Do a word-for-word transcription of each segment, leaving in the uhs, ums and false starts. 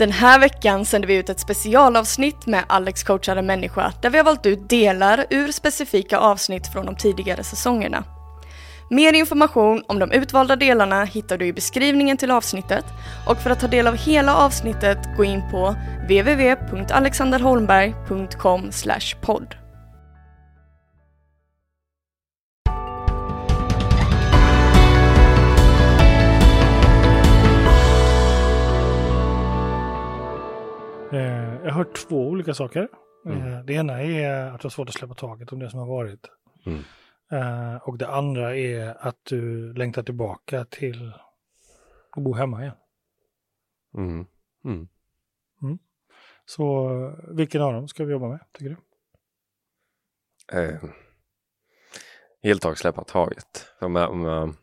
Den här veckan sänder vi ut ett specialavsnitt med Alex Coachar en människa där vi har valt ut delar ur specifika avsnitt från de tidigare säsongerna. Mer information om de utvalda delarna hittar du i beskrivningen till avsnittet, och för att ta del av hela avsnittet gå in på w w w punkt alexanderholmberg punkt com slash podd. Jag har hört två olika saker. Mm. Det ena är att det är svårt att släppa taget om det som har varit. Mm. Uh, och det andra är att du längtar tillbaka till att bo hemma igen. Mm. Mm. Mm. Så vilken av dem ska vi jobba med, tycker du? Uh, helt tag släppa taget. Om jag, om jag uh,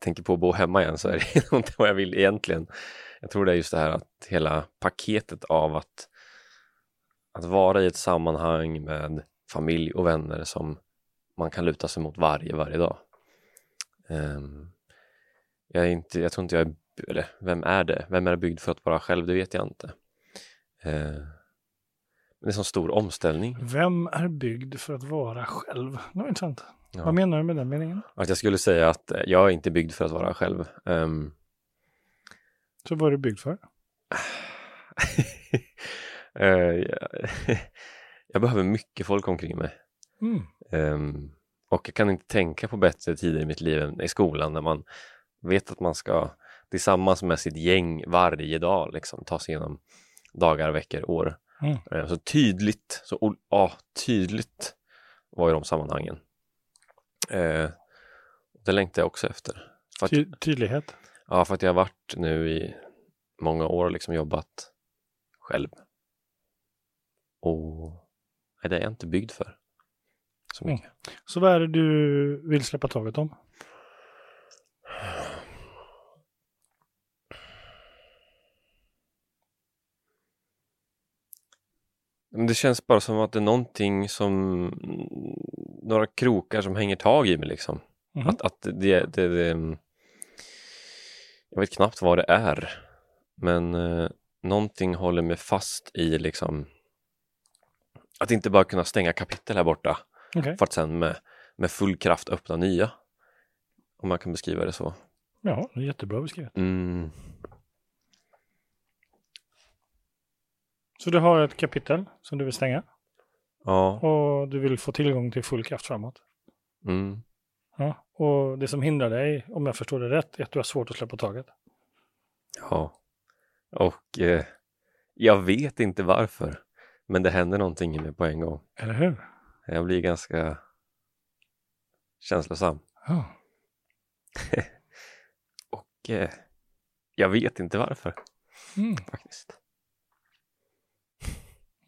tänker på att bo hemma igen så är det inte vad jag vill egentligen. Jag tror det är just det här att hela paketet av att, att vara i ett sammanhang med familj och vänner som man kan luta sig mot varje, varje dag. Um, jag, är inte, jag tror inte jag är... Eller, vem är det? Vem är det byggd för att vara själv? Det vet jag inte. Uh, det är en sån stor omställning. Vem är byggd för att vara själv? Det var intressant. Ja. Vad menar du med den meningen? Att jag skulle säga att jag är inte byggd för att vara själv. Um, Så vad är du byggd för? uh, Jag behöver mycket folk omkring mig. Mm. Um, och jag kan inte tänka på bättre tider i mitt liv än i skolan, när man vet att man ska tillsammans med sitt gäng varje dag liksom ta sig igenom dagar, veckor, år. Mm. Uh, så tydligt, så uh, tydligt var ju de sammanhangen. Uh, det längtar jag också efter. För att, Ty- tydlighet? Ja, för att jag har varit nu i många år liksom jobbat själv. Och det är jag inte byggd för. Så, mm. Så vad är det du vill släppa taget om? Det känns bara som att det är någonting som... Några krokar som hänger tag i mig liksom. Mm-hmm. Att, att det, det, det... Jag vet knappt vad det är. Men eh, någonting håller mig fast i liksom... Att inte bara kunna stänga kapitel här borta. Okay. För att sen med, med full kraft öppna nya. Om man kan beskriva det så. Ja, det är jättebra beskrivet. Mm. Så du har ett kapitel som du vill stänga. Ja. Och du vill få tillgång till full kraft framåt. Mm. Ja. Och det som hindrar dig, om jag förstår det rätt, är att du har svårt att släppa taget. Ja. Och eh, jag vet inte varför. Men det händer någonting i mig på en gång. Eller hur? Jag blir ganska känslosam. Oh. Och eh, jag vet inte varför. Mm. Faktiskt.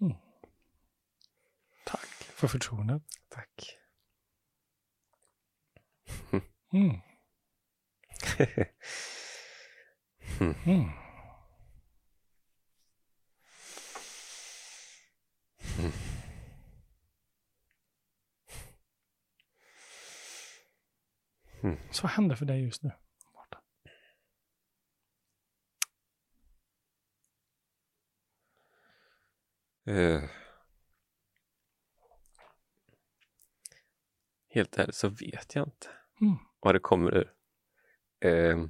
Mm. Tack för förtroendet. Tack. Mm. mm. Mm. Mm. Mm. Så vad händer för dig just nu? Martin? Uh. Helt ärligt så vet jag inte mm. vad det kommer ur. Uh.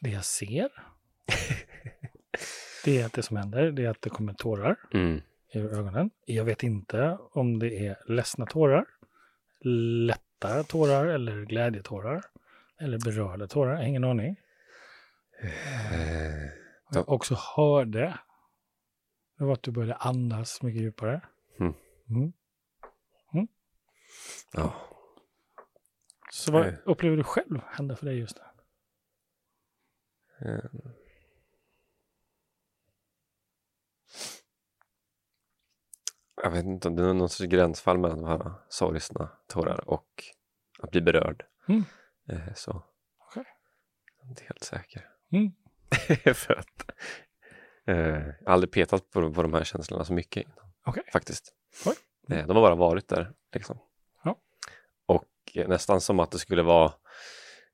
Det jag ser. Det är att det som händer, det är att det kommer tårar mm. i ögonen. Jag vet inte om det är ledsna tårar, lätta tårar eller glädjetårar. Eller berörda tårar, ingen aning. Mm. Jag också hörde det var att du började andas mycket djupare. Mm. Mm. Mm. Ja. Så vad upplever du själv händer för dig just nu? Mm. Jag vet inte om det är någon sorts gränsfall mellan de här sorgsna tårar och att bli berörd. Mm. Så. Okay. Jag är inte helt säker. Mm. För att eh, jag har aldrig petat på, på de här känslorna så mycket innan. Okay. Faktiskt. Mm. De har bara varit där liksom. Ja. Och nästan som att det skulle vara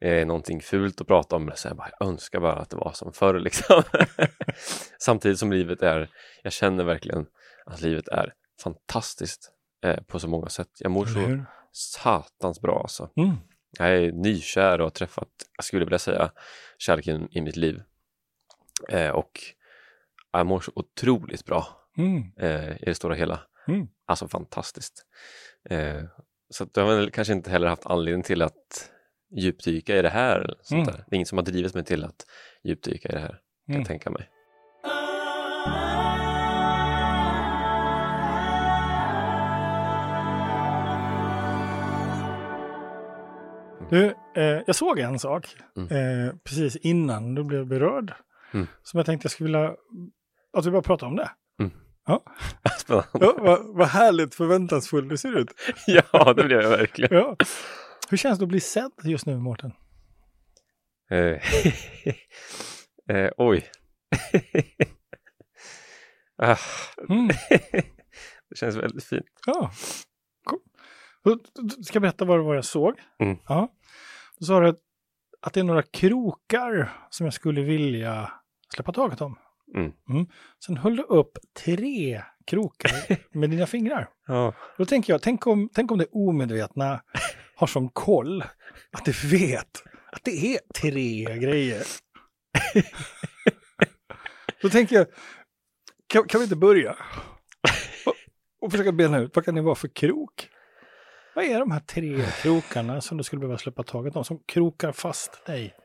eh, någonting fult att prata om. Så jag, bara, jag önskar bara att det var som förr liksom. Samtidigt som livet är, jag känner verkligen att livet är fantastiskt eh, på så många sätt. Jag mår så satans bra alltså. Mm. Jag är nykär och har träffat, jag skulle vilja säga, kärleken i mitt liv. Eh, och jag mår så otroligt bra mm. eh, i det stora hela. Mm. Alltså fantastiskt. Eh, så att jag har väl kanske inte heller haft anledning till att djupdyka i det här. Eller sånt mm. där. Det är inget som har drivit mig till att djupdyka i det här, kan mm. jag tänka mig. Du, eh, jag såg en sak mm. eh, precis innan du blev berörd mm. som jag tänkte jag skulle vilja att vi bara pratar om det. Mm. Ja. Spännande. Ja, vad, vad härligt förväntansfull du ser ut. Ja, det blir jag verkligen. Ja. Hur känns det att bli sedd just nu, Mårten? Eh, eh, oj. ah. mm. Det känns väldigt fint. Ja. Du ska berätta vad det var jag såg. Mm. Ja. Då sa du att det är några krokar som jag skulle vilja släppa taget om. Mm. Mm. Sen höll du upp tre krokar med dina fingrar. Ja. Då tänker jag, tänk om, tänk om det omedvetna har som koll att det vet att det är tre grejer. Då tänker jag, kan, kan vi inte börja? Och, och försöka bena ut, vad kan det vara för krok? Vad är de här tre krokarna som du skulle behöva släppa taget om? Som krokar fast dig.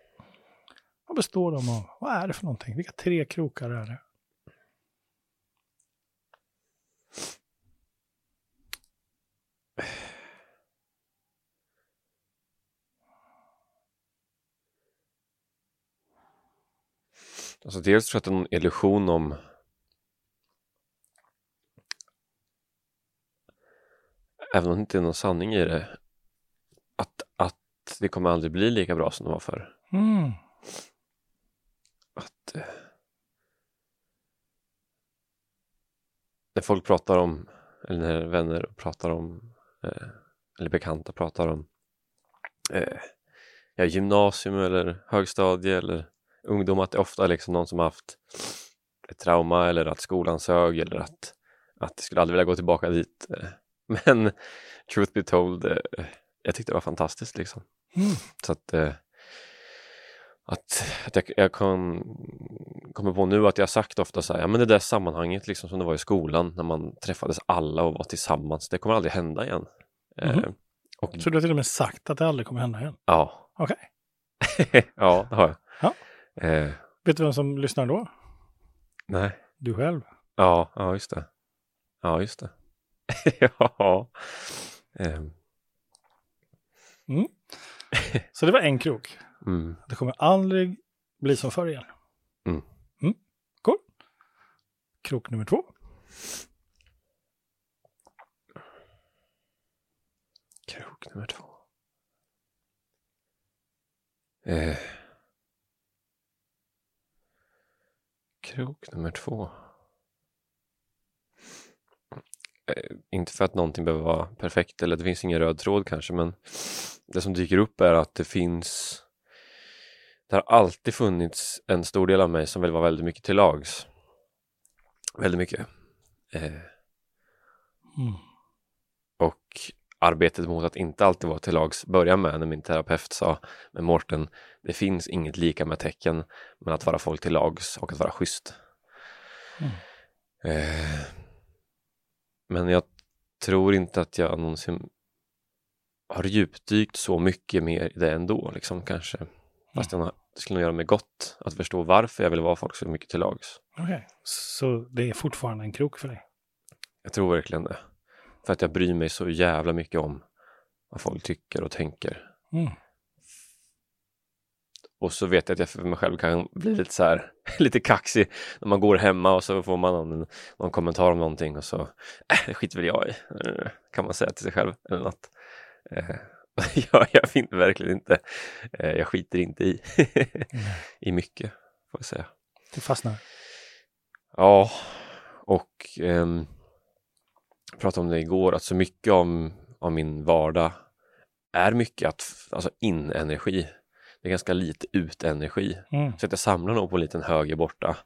Vad består de av? Vad är det för någonting? Vilka tre krokar är det? Alltså dels tror jag att det är en illusion om... Även om det inte är någon sanning i det. Att, att det kommer aldrig bli lika bra som det var förr. Mm. Att... Eh, när folk pratar om... Eller när vänner pratar om... Eh, eller bekanta pratar om... Eh, ja, gymnasium eller högstadie eller ungdom. Att det ofta är liksom någon som har haft ett trauma. Eller att skolan sög. Eller att, att de skulle aldrig vilja gå tillbaka dit. Eh. Men truth be told, eh, jag tyckte det var fantastiskt liksom. Mm. Så att, eh, att, att jag, jag kom, kommer på nu att jag har sagt ofta så här, ja men det där sammanhanget liksom som det var i skolan när man träffades alla och var tillsammans, det kommer aldrig hända igen. Mm. Eh, och, så du har till och med sagt att det aldrig kommer hända igen? Ja. Okej. Okay. Ja, det har jag. Ja. Eh, Vet du vem som lyssnar då? Nej. Du själv? Ja, ja just det. Ja, just det. ja. Um. Mm. Så det var en krok. Mm. Det kommer aldrig bli som förr igen. Mm. Mm. Cool. Krok nummer två. Krok nummer två. Eh. Krok nummer två. Inte för att någonting behöver vara perfekt eller det finns ingen röd tråd kanske, men det som dyker upp är att det finns, det har alltid funnits en stor del av mig som vill vara väldigt mycket till lags. Väldigt mycket. Eh. Mm. Och arbetet mot att inte alltid vara till lags börjar med när min terapeut sa, men Mårten, det finns inget lika med tecken men att vara folk till lags och att vara schysst. Mm. Eh. Men jag tror inte att jag någonsin har djupdykt så mycket mer i det ändå, liksom kanske. Fast mm. det skulle nog göra mig gott att förstå varför jag vill vara folk så mycket till lags. Okej, okay. Så det är fortfarande en krok för dig? Jag tror verkligen det. För att jag bryr mig så jävla mycket om vad folk tycker och tänker. Mm. Och så vet jag att jag för mig själv kan bli lite så här, lite kaxig när man går hemma och så får man någon, någon kommentar om någonting och så äh, det skiter väl jag i, kan man säga till sig själv eller något. Eh, jag, jag finner verkligen inte, eh, jag skiter inte i, i mycket får jag säga. Du fastnar? Ja, och eh, jag pratade om det igår att så mycket om, om min vardag är mycket att, alltså in energi. det är ganska lite ut energi. Mm. Så att jag samlar nog på en liten höger borta.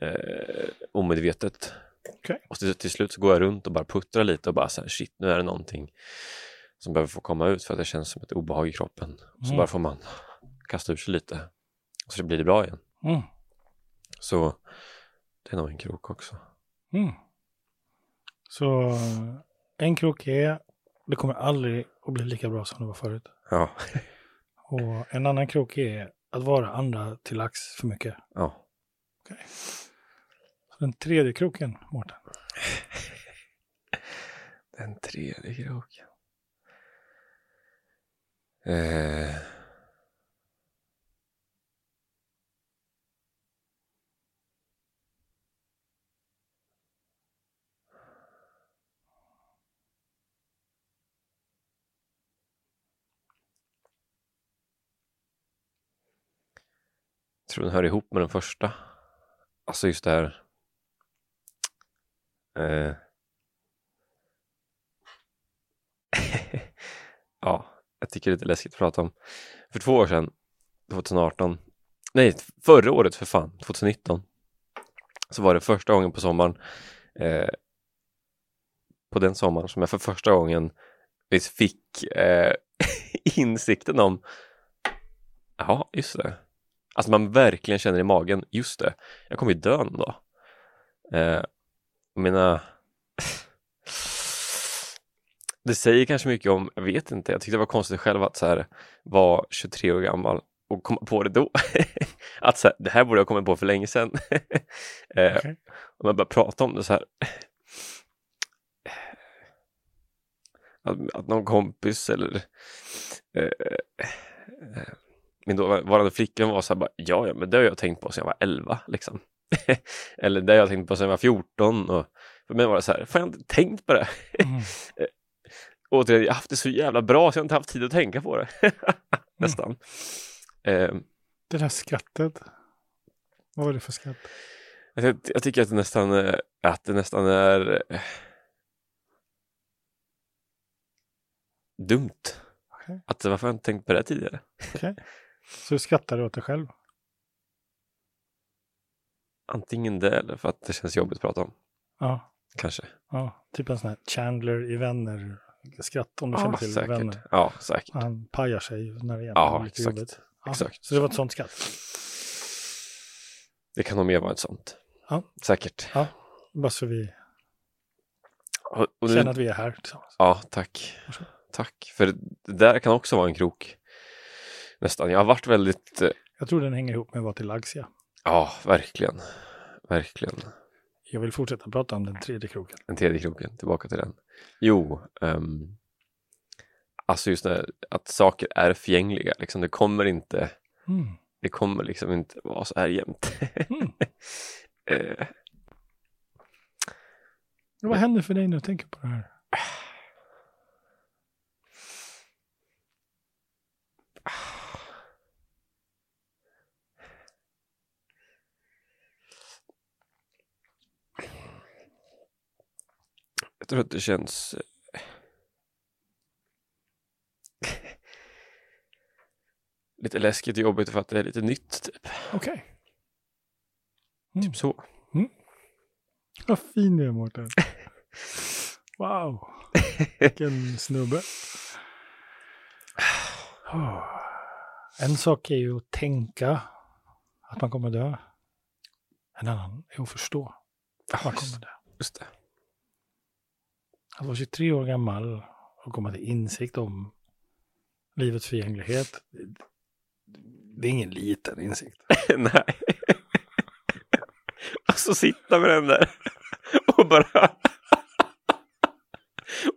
Eh, omedvetet. Okay. Och till, till slut så går jag runt och bara puttrar lite och bara så här, shit, nu är det någonting som behöver få komma ut för att det känns som ett obehag i kroppen. Mm. Så bara får man kasta ut sig lite. Och så blir det bra igen. Mm. Så det är nog en krok också. Mm. Så en krok är, det kommer aldrig att bli lika bra som det var förut. Ja. Och en annan krok är att vara andra till lax för mycket. Ja. Okay. Den tredje kroken, Mårten. Den tredje kroken. Eh... Jag tror den hör ihop med den första. Alltså just det här. Eh. Ja, jag tycker det är lite läskigt att prata om. För två år sedan, tjugoarton. Nej, förra året för fan, tjugonitton. Så var det första gången på sommaren. Eh, på den sommaren som jag för första gången visst fick eh, insikten om. Ja, just det. Alltså man verkligen känner i magen, just det, jag kommer ju dö då. Eh, mina... Det säger kanske mycket om, jag vet inte, jag tyckte det var konstigt själv att så här, var tjugotre år gammal och komma på det då. Att så här, det här borde jag komma på för länge sedan. eh, okay. Och man bara prata om det så här. Att, att någon kompis eller... Eh, eh, min dåvarande flickan var så här bara, ja, ja, men det har jag tänkt på sen jag var elva, liksom. Eller det har jag tänkt på sen jag var fjorton. Och för mig var det så här, fan, jag har inte tänkt på det. Mm. Återigen, jag har haft det så jävla bra så jag har inte haft tid att tänka på det. Nästan. Mm. Um, det där skrattet. Vad var det för skratt? Jag, jag tycker att det nästan, att det nästan är äh, dumt. Okay. Att varför har jag inte tänkt på det tidigare? Okay. Så du skrattar åt dig själv? Antingen det eller för att det känns jobbigt att prata om. Ja. Kanske. Ja, typ en sån här Chandler i Vänner. Skratt om du ja, känner till säkert. Vänner. Ja, säkert. Han pajar sig när det är ja, lite exakt. Jobbigt. Ja, exakt. Så det var ett sånt skratt? Det kan nog mer vara ett sånt. Ja. Säkert. Ja, bara så vi och, och känner nu... att vi är här tillsammans. Ja, tack. Varsågod. Tack. För det där kan också vara en krok. Nästan. Jag har varit väldigt... Eh... Jag tror den hänger ihop med vad till lags, ja. Ja, verkligen. Verkligen. Jag vill fortsätta prata om den tredje kroken. Den tredje kroken, tillbaka till den. Jo, um, alltså just det att saker är förgängliga. Liksom, det kommer inte... Mm. Det kommer liksom inte vara så här jämnt. Mm. eh. Vad händer för dig när du tänker på det här? Jag tror att det känns... lite läskigt och jobbigt för att det är lite nytt, typ. Okej. Okay. Mm. Typ så. Mm. Vad fin du är, Mårten. Wow. Vilken snubbe. Oh. En sak är ju att tänka att man kommer dö. En annan är att förstå att man kommer dö. Just det. Att vara tjugotre år gammal och komma till insikt om livets förgänglighet. Det är ingen liten insikt. Nej. Och så sitta med den där och bara...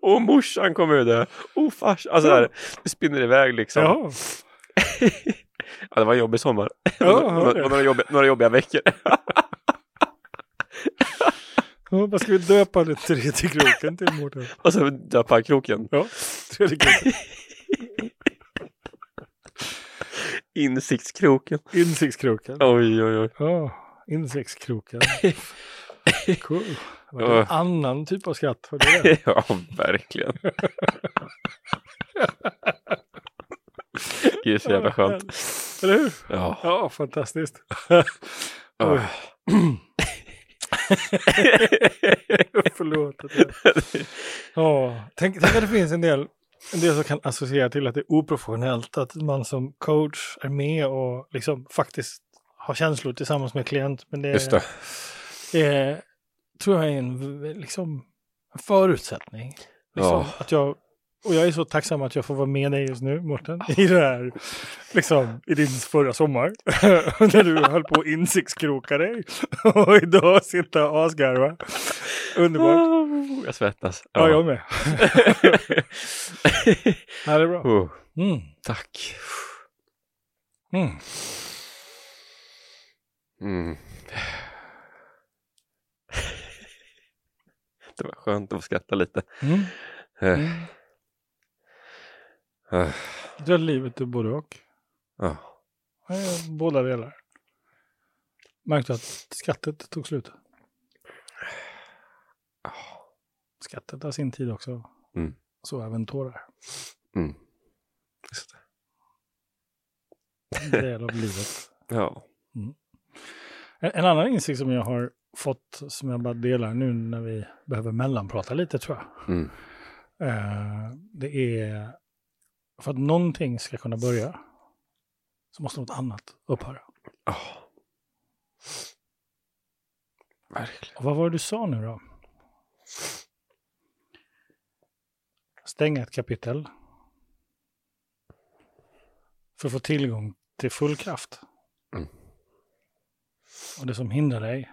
och morsan kommer ju där. Och fars. Alltså ja. Där, det spinner iväg liksom. Ja. Ja, det var en jobbig sommar. Ja, och några, jobb, några jobbiga veckor. Ja, vad ska vi döpa den tredje kroken till, Mårten? Och så döpa kroken? Ja, tredje kroken. Insiktskroken. Insiktskroken. Oj, oj, oj. Ja, insiktskroken. Cool. Det var en annan typ av skratt. Var det det? Ja, verkligen. Det är så jävla skönt. Eller hur? Ja, ja fantastiskt. Ja. Förlåt. Ja, tänk, tänk att det finns en del, en del som kan associera till att det är oprofessionellt. Att man som coach är med och liksom faktiskt har känslor tillsammans med klient. Men det är, Just det. Är, tror jag är en liksom, förutsättning. Liksom, ja. Att jag... Och jag är så tacksam att jag får vara med dig just nu, Mårten, i det här, liksom, i din förra sommar. När du höll på att insiktskroka dig. Och idag sitta och asgarva. Underbart. Jag svettas. Ja, ja jag med. Ja, det är bra. Mm. Tack. Mm. Mm. Det var skönt att få skratta lite. Mm. Mm. Det är livet du både och. Ja. Båda delar. Märkte att skattet tog slut. Skattet har sin tid också. Mm. Så även tårar. Mm. Just det. En del av livet. Ja. Mm. En, en annan insikt som jag har fått som jag bara delar nu när vi behöver mellanprata lite tror jag. Mm. Uh, det är för att någonting ska kunna börja så måste något annat upphöra. Ja. Oh. Verkligen. Och vad var det du sa nu då? Stänga ett kapitel för att få tillgång till full kraft. Mm. Och det som hindrar dig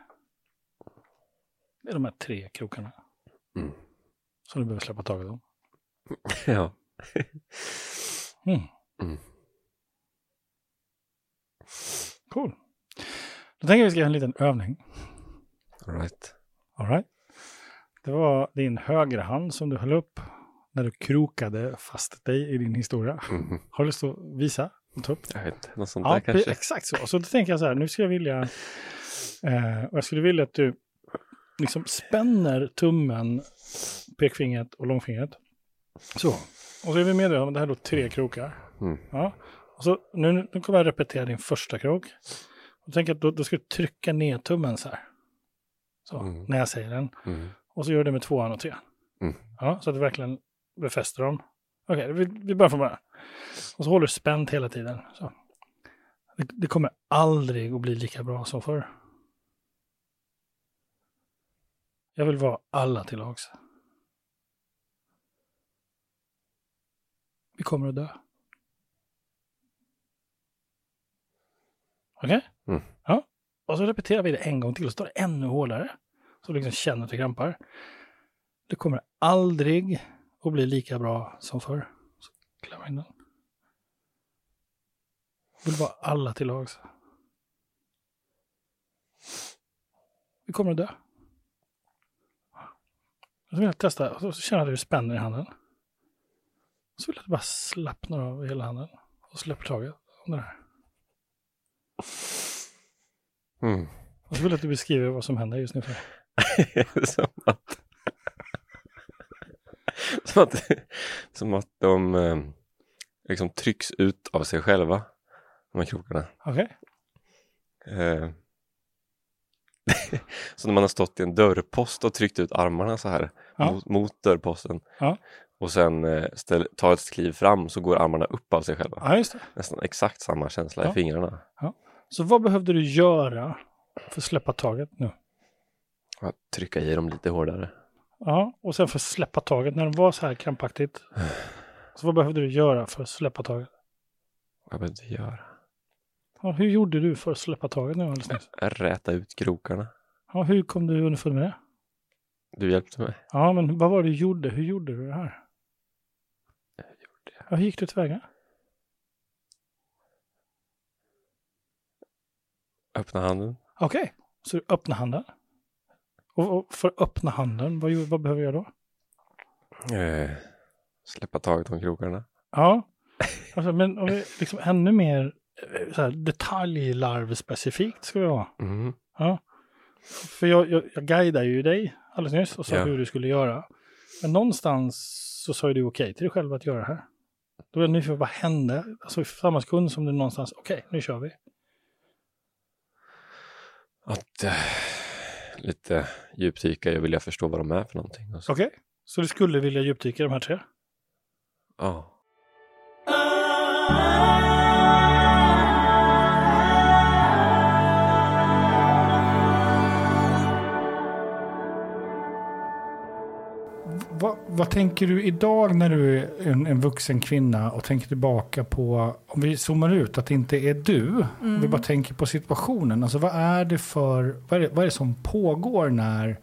det är de här tre krokarna. Mm. Som du behöver släppa taget om. Ja. Mm. Mm. Cool. Då tänker jag vi ska göra en liten övning. All right. All right. Det var din högra hand som du höll upp när du krokade fast dig i din historia. Mm. Har du lust att visa? Upp? Jag vet, något sånt där ja, kanske. Exakt så. Så då tänker jag så här, nu skulle jag vilja eh, och jag skulle vilja att du liksom spänner tummen, pekfingret och långfingret. Så. Och så är vi med om det här då tre krokar. Mm. Ja. Och så nu, nu kommer jag repetera din första krok. Och tänk att då, då ska du trycka ner tummen så här. Så, mm. när jag säger den. Mm. Och så gör det med tvåan och trean. Mm. Ja, så att du verkligen befäster dem. Okej, vi, vi börjar från början. Och så håller du spänt hela tiden. Så. Det, det kommer aldrig att bli lika bra som förr. Jag vill vara alla till lags. Vi kommer att dö. Okej? Okay? Mm. Ja. Och så repeterar vi det en gång till och så tar det ännu hårdare. Så liksom känner att det krampar. Det kommer aldrig att bli lika bra som förr. Så klämmer in den. Vill vara alla till lags. Vi kommer att dö. Och så vill jag testa. Och så känner jag att du spänner i handen. Så vill jag att du bara slappnar av hela handen. Och släpper taget om det här. Mm. Och så vill jag att du beskriver vad som händer just nu för dig. som att... som att... Som att de eh, liksom trycks ut av sig själva. De här krokarna. Okej. Okay. Eh, så när man har stått i en dörrpost och tryckt ut armarna så här. Ja. Mot, mot dörrposten. Ja. Och sen ställ, ta ett kliv fram så går armarna upp av sig själva. Ja, just det. Nästan exakt samma känsla ja. I fingrarna. Ja. Så vad behövde du göra för att släppa taget nu? Att trycka i dem lite hårdare. Ja, och sen för att släppa taget när de var så här krampaktigt. Så vad behövde du göra för att släppa taget? Vad behövde du göra? Ja, hur gjorde du för att släppa taget nu? Räta ut krokarna. Ja, hur kom du underfund med det? Du hjälpte mig. Ja, men vad var det du gjorde? Hur gjorde du det här? Ja, hur gick du tillväga? Öppna handen. Okej, okay. Så du öppnar handen. Och, och för att öppna handen, vad, vad behöver jag då? Eh, släppa taget om krokarna. Ja, alltså, men om vi liksom ännu mer så här, detaljlarvspecifikt ska vi ha. Mm. Ja. För jag, jag, jag guidar ju dig alldeles nyss och sa ja. Hur du skulle göra. Men någonstans så sa ju du okej okay till dig själv att göra det här. Då är jag nyfiken på vad hände. Alltså i samma sekund som du någonstans, okej, okay, nu kör vi. Att eh, lite djupdyka, jag vill förstå vad de är för någonting. Okej, okay. Så du skulle vilja djupdyka de här tre? Ja. Vad, vad tänker du idag när du är en, en vuxen kvinna och tänker tillbaka på, om vi zoomar ut, att det inte är du, mm. vi bara tänker på situationen, alltså vad är det för, vad är det, vad är det som pågår när,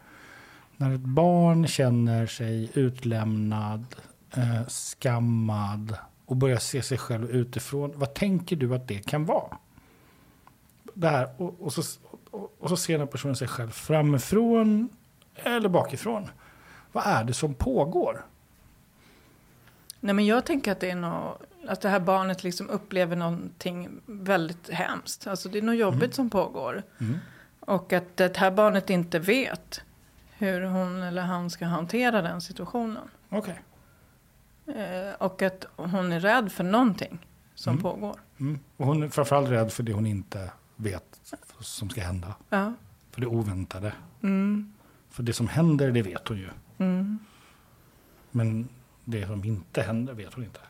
när ett barn känner sig utlämnad, eh, skammad och börjar se sig själv utifrån, vad tänker du att det kan vara? Det här, och, och, så, och, och så ser den personen sig själv framifrån eller bakifrån. Vad är det som pågår? Nej, men jag tänker att det är något, att det här barnet liksom upplever någonting väldigt hemskt. Alltså det är något jobbigt mm. som pågår. Mm. Och att det här barnet inte vet hur hon eller han ska hantera den situationen. Okej. Okay. Eh, och att hon är rädd för någonting som mm. pågår. Mm. Och hon är framförallt rädd för det hon inte vet som ska hända. Ja. För det oväntade. Mm. För det som händer, det vet hon ju. Mm. Men det som inte händer vet hon inte.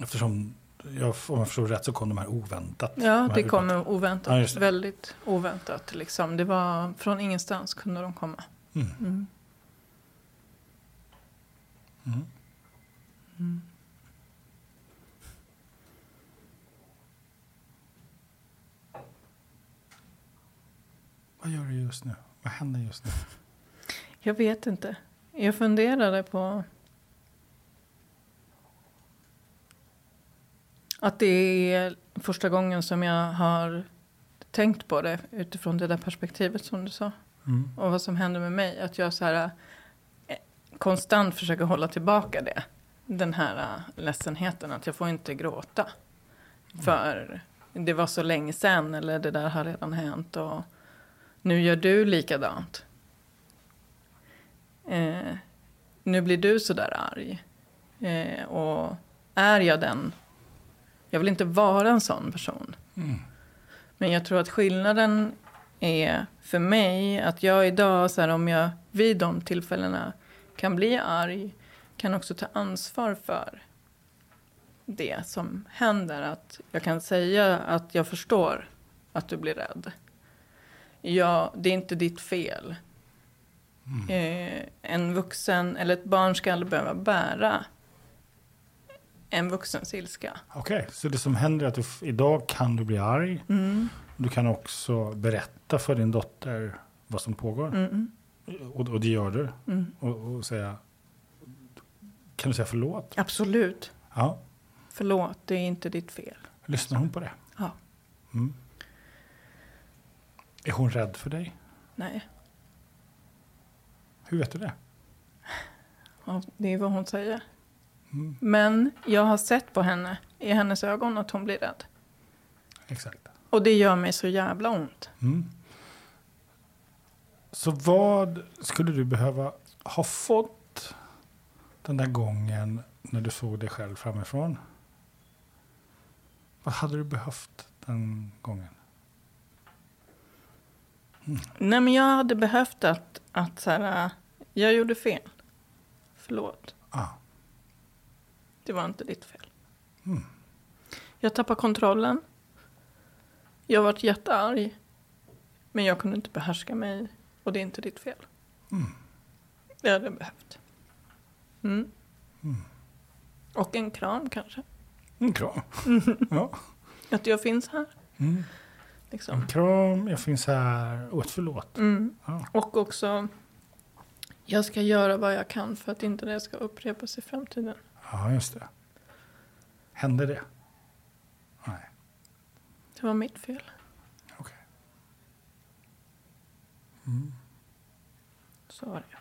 Eftersom, jag, om jag förstår rätt, så kom de här oväntat. Ja, de här det kom utväntat. oväntat. Ja, just det. Väldigt oväntat. Liksom. Det var från ingenstans kunde de komma. Mm. Mm. Mm. Mm. Vad gör du just nu? Vad händer just nu? Jag vet inte. Jag funderade på att det är första gången som jag har tänkt på det utifrån det där perspektivet som du sa. Mm. Och vad som händer med mig. Att jag så här konstant försöker hålla tillbaka det. Den här ledsenheten. Att jag får inte gråta. Mm. För det var så länge sedan. Eller det där har redan hänt. Och nu gör du likadant. Eh, nu blir du så där arg. Eh, och är jag den? Jag vill inte vara en sån person. Mm. Men jag tror att skillnaden är för mig att jag idag, så här, om jag vid de tillfällena kan bli arg, kan också ta ansvar för det som händer. Att jag kan säga att jag förstår att du blir rädd. Ja, det är inte ditt fel. Mm. Eh, en vuxen eller ett barn ska aldrig behöva bära en vuxens ilska. Okej, okay, så det som händer är att du f- idag kan du bli arg. Mm. Du kan också berätta för din dotter vad som pågår. Mm. Och, och det gör du. Mm. Och, och säga, kan du säga förlåt? Absolut. Ja. Förlåt, det är inte ditt fel. Lyssnar hon på det? Ja. Mm. Är hon rädd för dig? Nej. Hur vet du det? Ja, det är vad hon säger. Mm. Men jag har sett på henne, i hennes ögon, att hon blir rädd. Exakt. Och det gör mig så jävla ont. Mm. Så vad skulle du behöva ha fått den där gången när du såg dig själv framifrån? Vad hade du behövt den gången? Mm. Nej, men jag hade behövt att, att så här, jag gjorde fel. Förlåt. Ah. Det var inte ditt fel. Mm. Jag tappade kontrollen. Jag var jättearg. Men jag kunde inte behärska mig. Och det är inte ditt fel. Mm. Det hade jag behövt. Mm. Mm. Och en kram kanske. En kram? Mm. Ja. Att jag finns här. Mm. Liksom. En kram, jag finns här och ett förlåt. Mm. Ja. Och också, jag ska göra vad jag kan för att inte det ska upprepas i framtiden. Ja, just det. Hände det? Nej. Det var mitt fel. Okej. Okay. Mm. Så var det.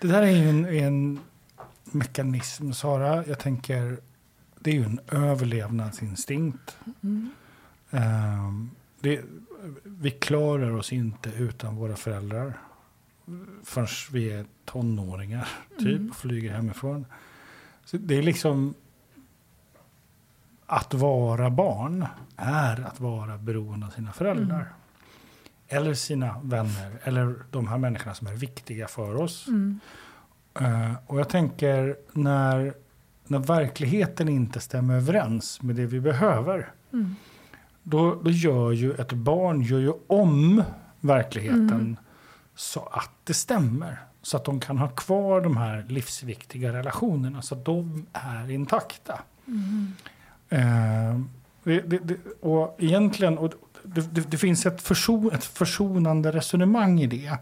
Det där är ju en, en mekanism, Sara. Jag tänker, det är ju en överlevnadsinstinkt. Mm. Um, Det, vi klarar oss inte utan våra föräldrar förrän vi är tonåringar typ, mm. och flyger hemifrån. Så det är liksom, att vara barn är att vara beroende av sina föräldrar. Mm. Eller sina vänner. Eller de här människorna som är viktiga för oss. Mm. Uh, och jag tänker när, när verkligheten inte stämmer överens med det vi behöver. Mm. Då, då gör ju ett barn gör ju om verkligheten mm. så att det stämmer. Så att de kan ha kvar de här livsviktiga relationerna. Så att de är intakta. Mm. Uh, det, det, och egentligen... Och, Det, det, det finns ett, förson, ett försonande resonemang i det.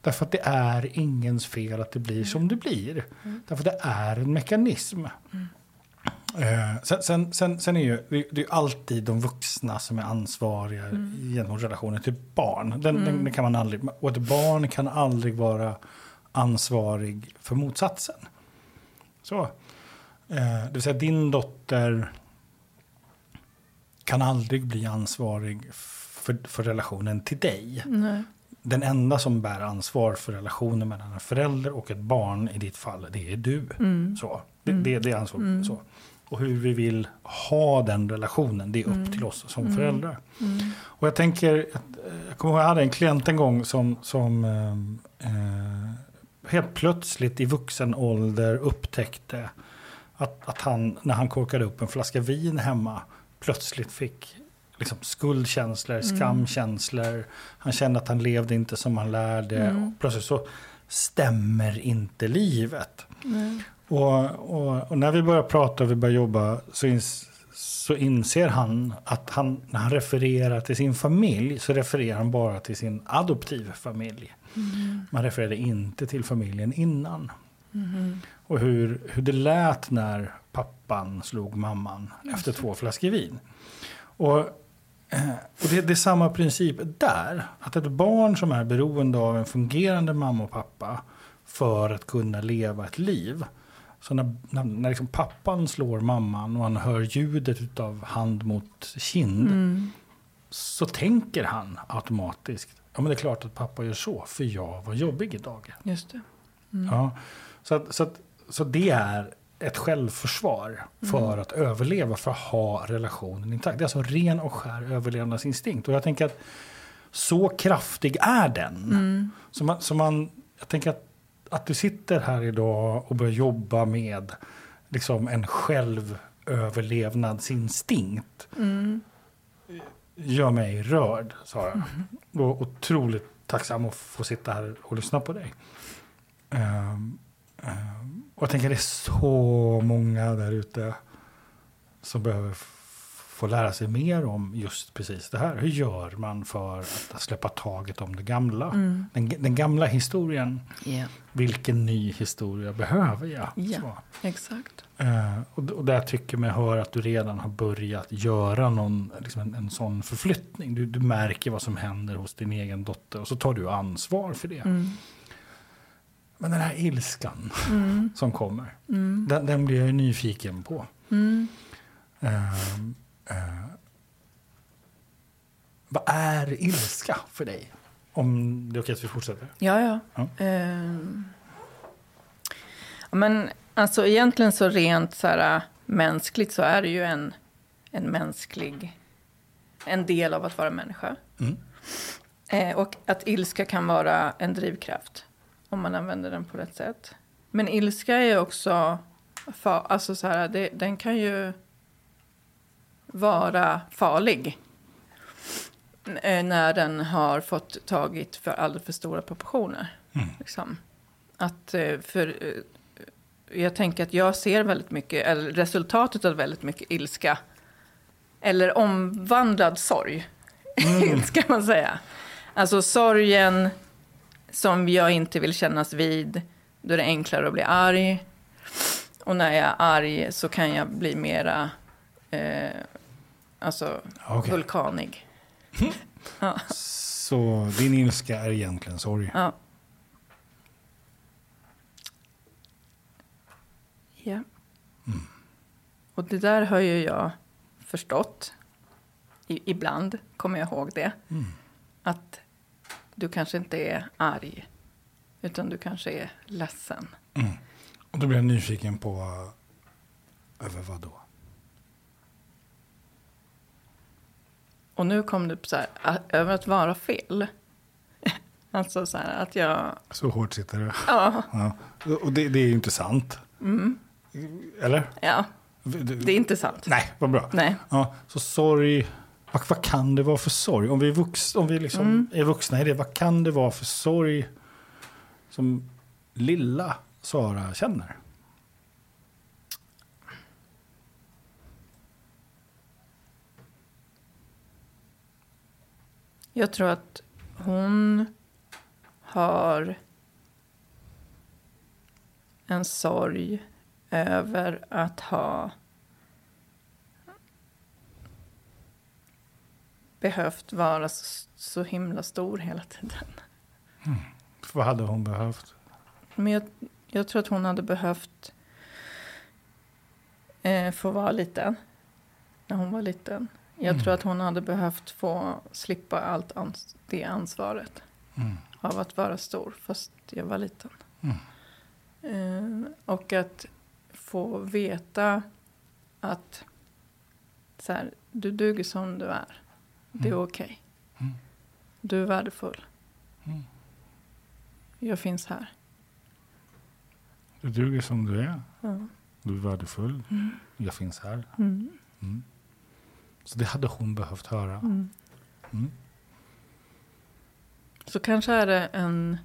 Därför att det är ingens fel att det blir mm. som det blir. Mm. Därför att det är en mekanism. Mm. Eh, sen, sen, sen, sen är ju, det är ju alltid de vuxna som är ansvariga mm. gentemot relationen till barn. Den, mm. den, den kan man aldrig, och ett barn kan aldrig vara ansvarig för motsatsen. Så. Eh, det vill säga din dotter... kan aldrig bli ansvarig för, för relationen till dig. Nej. Den enda som bär ansvar för relationen mellan en förälder och ett barn i ditt fall, det är du. Mm. Så. Det, mm. det, det är ansvar. Mm. Så. Och hur vi vill ha den relationen, det är upp mm. till oss som mm. föräldrar. Mm. Och jag tänker, jag kommer ihåg, jag hade en klient en gång som, som eh, helt plötsligt i vuxen ålder upptäckte att, att han, när han korkade upp en flaska vin hemma, plötsligt fick liksom skuldkänslor, mm. skamkänslor. Han kände att han levde inte som han lärde. Mm. Och plötsligt så stämmer inte livet. Mm. Och, och, och när vi börjar prata och vi börjar jobba så, ins, så inser han att han, när han refererar till sin familj så refererar han bara till sin adoptivfamilj. Mm. Man refererade inte till familjen innan. Mm. Och hur, hur det lät när pappan slog mamman efter två flaskor vin. Och, och det, det är samma princip där. Att ett barn som är beroende av en fungerande mamma och pappa för att kunna leva ett liv. Så när, när, när liksom pappan slår mamman och han hör ljudet av hand mot kind. Mm. Så tänker han automatiskt. Ja, men det är klart att pappa gör så. För jag var jobbig idag. Just det. Mm. Ja, så, att, så, att, så det är ett självförsvar för mm. att överleva, för att ha relationen intakt. Det är alltså ren och skär överlevnadsinstinkt. Och jag tänker att så kraftig är den. Mm. Så man, så man, jag tänker att, att du sitter här idag och börjar jobba med liksom en självöverlevnadsinstinkt mm. gör mig rörd, Sara. Mm. Och otroligt tacksam att få sitta här och lyssna på dig. Um, um, och jag tänker det är så många där ute som behöver f- få lära sig mer om just precis det här. Hur gör man för att släppa taget om det gamla? Mm. Den, den gamla historien. Yeah. Vilken ny historia behöver jag? Yeah. Så. Exakt. Uh, och, och där tycker man hör att du redan har börjat göra någon, liksom en, en sån förflyttning. Du, du märker vad som händer hos din egen dotter och så tar du ansvar för det. Mm. Men den här ilskan mm. som kommer, mm. den, den blir jag ju nyfiken på. Mm. Uh, uh, vad är ilska för dig? Om det är okej att vi fortsätter. Ja, ja. ja. Uh, men alltså egentligen så rent så här, mänskligt så är det ju en, en mänsklig, en del av att vara människa. Mm. Uh, och att ilska kan vara en drivkraft. Om man använder den på rätt sätt. Men ilska är också... Fa- alltså så här, det, den kan ju... vara farlig. N- när den har fått tagit för alldeles för stora proportioner. Mm. Liksom. Att, för, jag tänker att jag ser väldigt mycket... Eller resultatet av väldigt mycket ilska. Eller omvandlad sorg. Mm. Ska man säga. Alltså sorgen... som jag inte vill kännas vid, då är det enklare att bli arg. Och när jag är arg så kan jag bli mera eh, alltså okay. vulkanig. Ja. Så din ilska är egentligen sorg? Ja. Ja. Mm. Och det där har ju jag förstått. I, ibland kommer jag ihåg det. Mm. Att du kanske inte är arg, utan du kanske är ledsen. Mm. Och då blir jag nyfiken på Över vad då? Och nu kom det upp så här, att, över att vara fel. Alltså så här, att jag... Så hårt sitter du. Ja. Ja. Och det, det är ju inte sant. Mm. Eller? Ja, det är inte sant. Nej, vad bra. Nej. Ja, så sorg... Vad, vad kan det vara för sorg? Om vi, är, vux, om vi liksom mm. är vuxna i det, vad kan det vara för sorg som lilla Sara känner? Jag tror att hon har en sorg över att ha behövt vara så, så himla stor hela tiden. Mm. Vad hade hon behövt? Men jag, jag tror att hon hade behövt eh, få vara liten. När hon var liten. Jag mm. tror att hon hade behövt få slippa allt ans- det ansvaret. Mm. Av att vara stor fast jag var liten. Mm. Eh, och att få veta att så här, du duger som du är. Det är okej. Okay. Mm. Du är värdefull. Mm. Jag finns här. Du duger som du är. Mm. Du är värdefull. Mm. Jag finns här. Mm. Mm. Så det hade hon behövt höra. Mm. Mm. Så kanske är det en...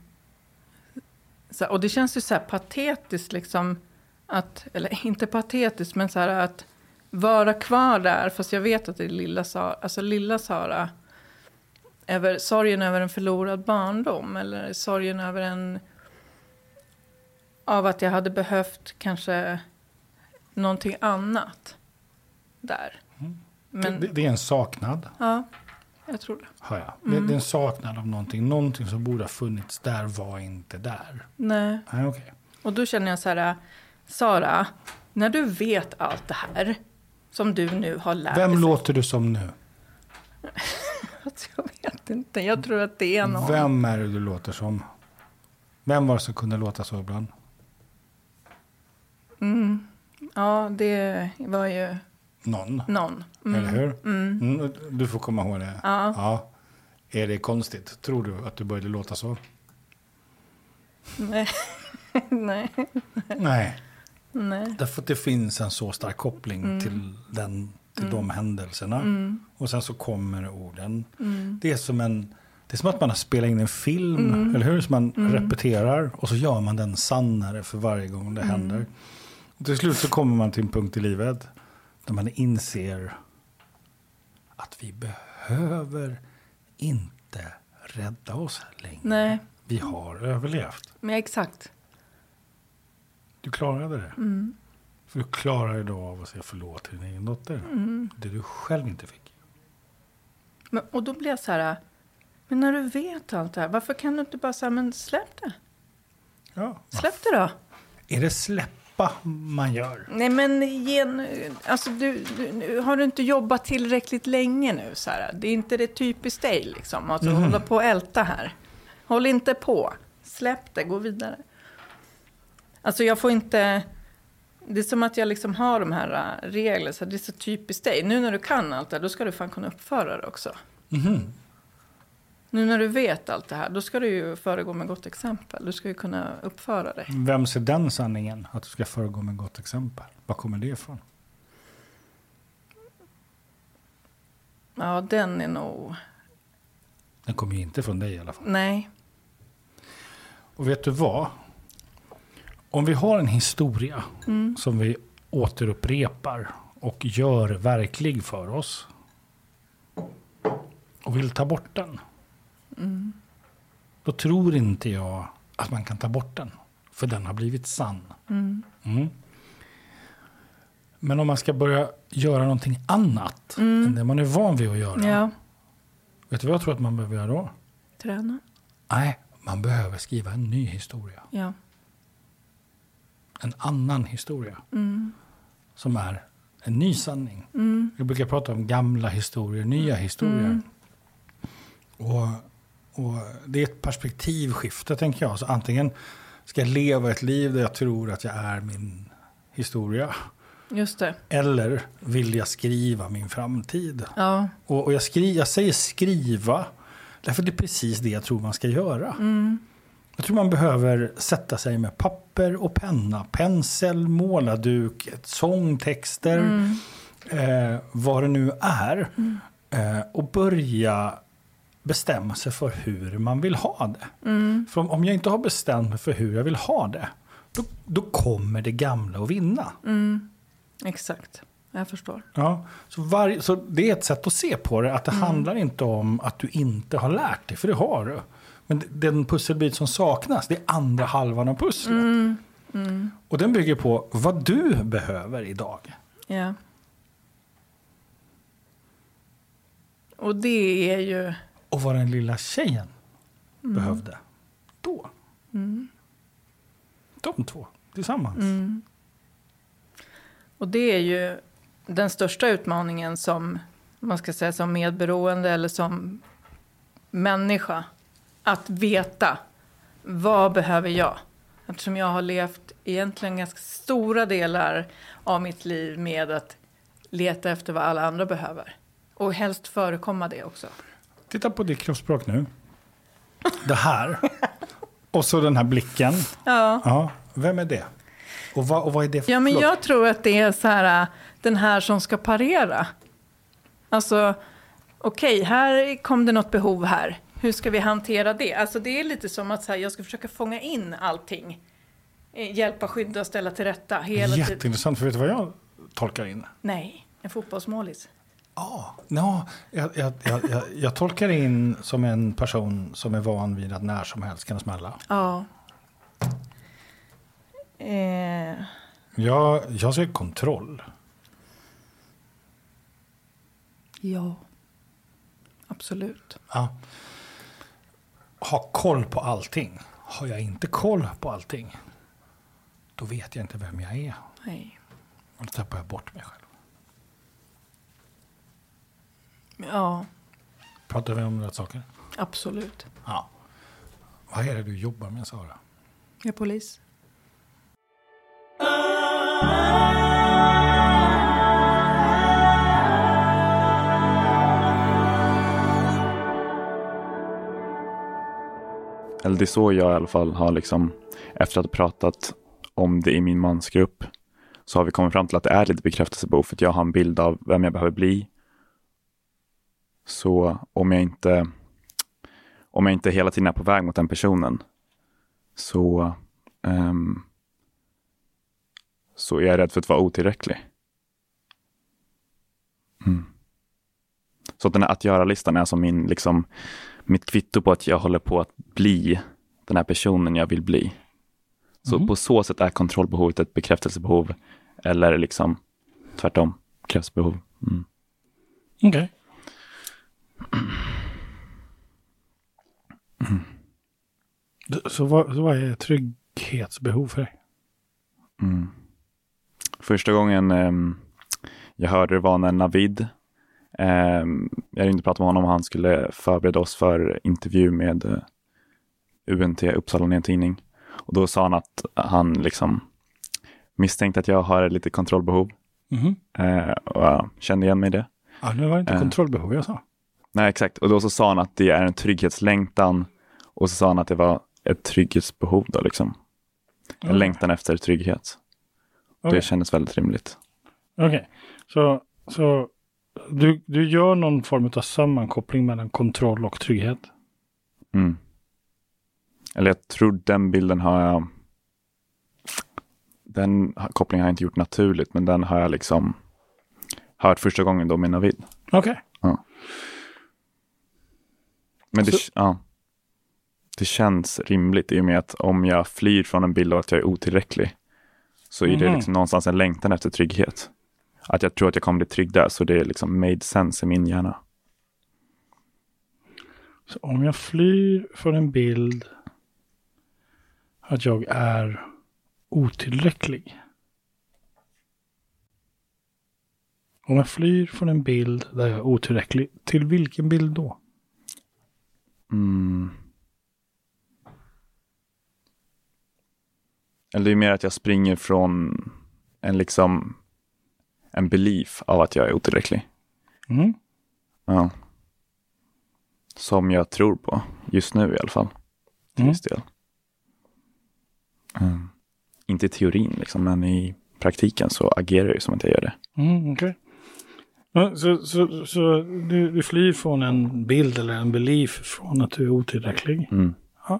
Så här, och det känns ju så här patetiskt liksom. Att, eller inte patetiskt, men så här att... Vara kvar där, fast jag vet att det är lilla Sara, alltså lilla Sara över, sorgen över en förlorad barndom eller sorgen över en av att jag hade behövt kanske någonting annat där. Mm. Men, det, det är en saknad. Ja, jag tror det. Ja, ja. Mm. Det, det är en saknad av någonting. Någonting som borde ha funnits där var inte där. Nej. Nej, okay. Och då känner jag så här, Sara, när du vet allt det här som du nu har lärt dig. Vem låter du som nu? Jag vet inte. Jag tror att det är någon. Vem är det du låter som? Vem var det som kunde låta så ibland? Mm. Ja, det var ju... Någon. Någon. Mm. Eller hur? Mm. Mm. Du får komma ihåg det. Ja. Ja. Är det konstigt? Tror du att du började låta så? Nej. Nej. Nej. Nej. Därför att det finns en så stark koppling mm. till, den, till mm. de händelserna. Mm. Och sen så kommer orden. Mm. Det, är som en, det är som att man har spelat in en film, mm. eller hur? Som man mm. repeterar och så gör man den sannare för varje gång det mm. händer. Och till slut så kommer man till en punkt i livet där man inser att vi behöver inte rädda oss längre. Nej. Vi har överlevt. Men exakt. Du klarade det. Mm. För du klarade då av att säga förlåt till din egen dotter. Mm. Det du själv inte fick. Men, och då blev jag så här, men när du vet allt det här, varför kan du inte bara säga, men släpp det? Ja. Släpp det då. Är det släppa man gör? Nej, men gen, alltså du, du, har du inte jobbat tillräckligt länge nu så här? Det är inte det typiskt dig liksom, att mm. hålla på och älta här. Håll inte på. Släpp det, gå vidare. Alltså jag får inte... Det är som att jag liksom har de här reglerna. Så det är så typiskt dig. Nu när du kan allt det här, då ska du fan kunna uppföra det också. Mm-hmm. Nu när du vet allt det här, då ska du ju föregå med gott exempel. Du ska ju kunna uppföra dig. Vem ser den sanningen? Att du ska föregå med gott exempel. Var kommer det ifrån? Ja, den är nog... Den kommer ju inte från dig i alla fall. Nej. Och vet du vad? Om vi har en historia mm. som vi återupprepar och gör verklig för oss och vill ta bort den mm. då tror inte jag att man kan ta bort den för den har blivit sann. Mm. Mm. Men om man ska börja göra någonting annat mm. än det man är van vid att göra ja. Vet du vad jag tror att man behöver göra då? Träna? Nej, man behöver skriva en ny historia. Ja. En annan historia mm. som är en ny sanning. Mm. Jag brukar prata om gamla historier, nya historier. Mm. Och, och det är ett perspektivskifte, tänker jag. Så antingen ska jag leva ett liv där jag tror att jag är min historia. Just det. Eller vill jag skriva min framtid? Ja. Och, och jag, skri, jag säger skriva därför det är precis det jag tror man ska göra. Mm. Jag tror man behöver sätta sig med papper och penna, pensel, måladuk, sångtexter, mm. eh, vad det nu är. Mm. Eh, och börja bestämma sig för hur man vill ha det. Mm. För om, om jag inte har bestämt mig för hur jag vill ha det, då, då kommer det gamla att vinna. Mm. Exakt, jag förstår. Ja, så, var, så det är ett sätt att se på det, att det mm. handlar inte om att du inte har lärt dig, för det har du. Men den pusselbit som saknas, det är andra halvan av pusslet. Mm. Mm. Och den bygger på vad du behöver idag. Ja. Och det är ju... Och vad den lilla tjejen mm. behövde då. Mm. De två tillsammans. Mm. Och det är ju den största utmaningen som man ska säga som medberoende eller som människa. Att veta, vad behöver jag? Eftersom jag har levt egentligen ganska stora delar av mitt liv med att leta efter vad alla andra behöver. Och helst förekomma det också. Titta på ditt kroppsspråk nu. Det här. Och så den här blicken. Ja. Ja. Vem är det? Och vad, och vad är det för ja, men jag tror att det är så här, den här som ska parera. Alltså, okej, okay, här kom det något behov här. Hur ska vi hantera det? Alltså det är lite som att så här, jag ska försöka fånga in allting. Hjälpa, skydda och ställa till rätta. Hela jätteintressant, för vet du vad jag tolkar in? Nej, en fotbollsmålis. Ja, ah, no, jag, jag, jag, jag, jag tolkar in som en person som är van vid att när som helst kan smälla. Ja. Eh. Jag, jag ser kontroll. Ja. Absolut. Ja. Ha koll på allting. Har jag inte koll på allting, då vet jag inte vem jag är. Nej. Och då tappar jag bort mig själv. Ja. Pratar vi om rätt saker? Absolut. Ja. Vad är det du jobbar med, Sara? Jag är polis. Eller det är så jag i alla fall har liksom, efter att ha pratat om det i min mansgrupp, så har vi kommit fram till att det är lite bekräftelsebehov, för att jag har en bild av vem jag behöver bli. Så om jag inte om jag inte hela tiden är på väg mot den personen, så um, så är jag rädd för att vara otillräcklig. Mm. Så den här att göra-listan är som min liksom mitt kvitto på att jag håller på att bli den här personen jag vill bli. Så mm. på så sätt är kontrollbehovet ett bekräftelsebehov, eller liksom tvärtom, bekräftelsebehov. Mm. Okej. Okay. Mm. Så, vad, så vad är trygghetsbehov för dig? Mm. Första gången eh, jag hörde det var när Navid, eh, jag hade inte pratat med honom, han skulle förbereda oss för intervju med eh, U N T, Uppsala Nya Tidning. Och då sa han att han liksom misstänkte att jag har lite kontrollbehov. Mm. eh, och jag kände igen mig i det. Ja, nu var det inte eh, kontrollbehov jag sa. Nej, exakt. Och då så sa han att det är en trygghetslängtan, och så sa han att det var ett trygghetsbehov då liksom. En okay. längtan efter trygghet. Okay. Det kändes väldigt rimligt. Okej. Okay. Så, så du, du gör någon form av sammankoppling mellan kontroll och trygghet? Mm. Eller jag tror den bilden har jag... Den kopplingen har jag inte gjort naturligt, men den har jag liksom hört första gången då med Navid. Okej. Okay. Ja. Men det, ja, det känns rimligt, i och med att om jag flyr från en bild av att jag är otillräcklig, så är det liksom någonstans en längtan efter trygghet. Att jag tror att jag kommer bli trygg där, så det är liksom made sense i min hjärna. Så om jag flyr från en bild att jag är otillräcklig. Om jag flyr från en bild där jag är otillräcklig, till vilken bild då? Mm. Eller det är mer att jag springer från en liksom en belief av att jag är otillräcklig. Mm. Ja. Som jag tror på. Just nu i alla fall. Till viss del. Mm. Inte i teorin liksom, men i praktiken så agerar jag ju som att jag gör det. Mm, okej. Okay. Så, så, så du, du flyr från en bild eller en belief från att du är otillräcklig? Mm. Ja.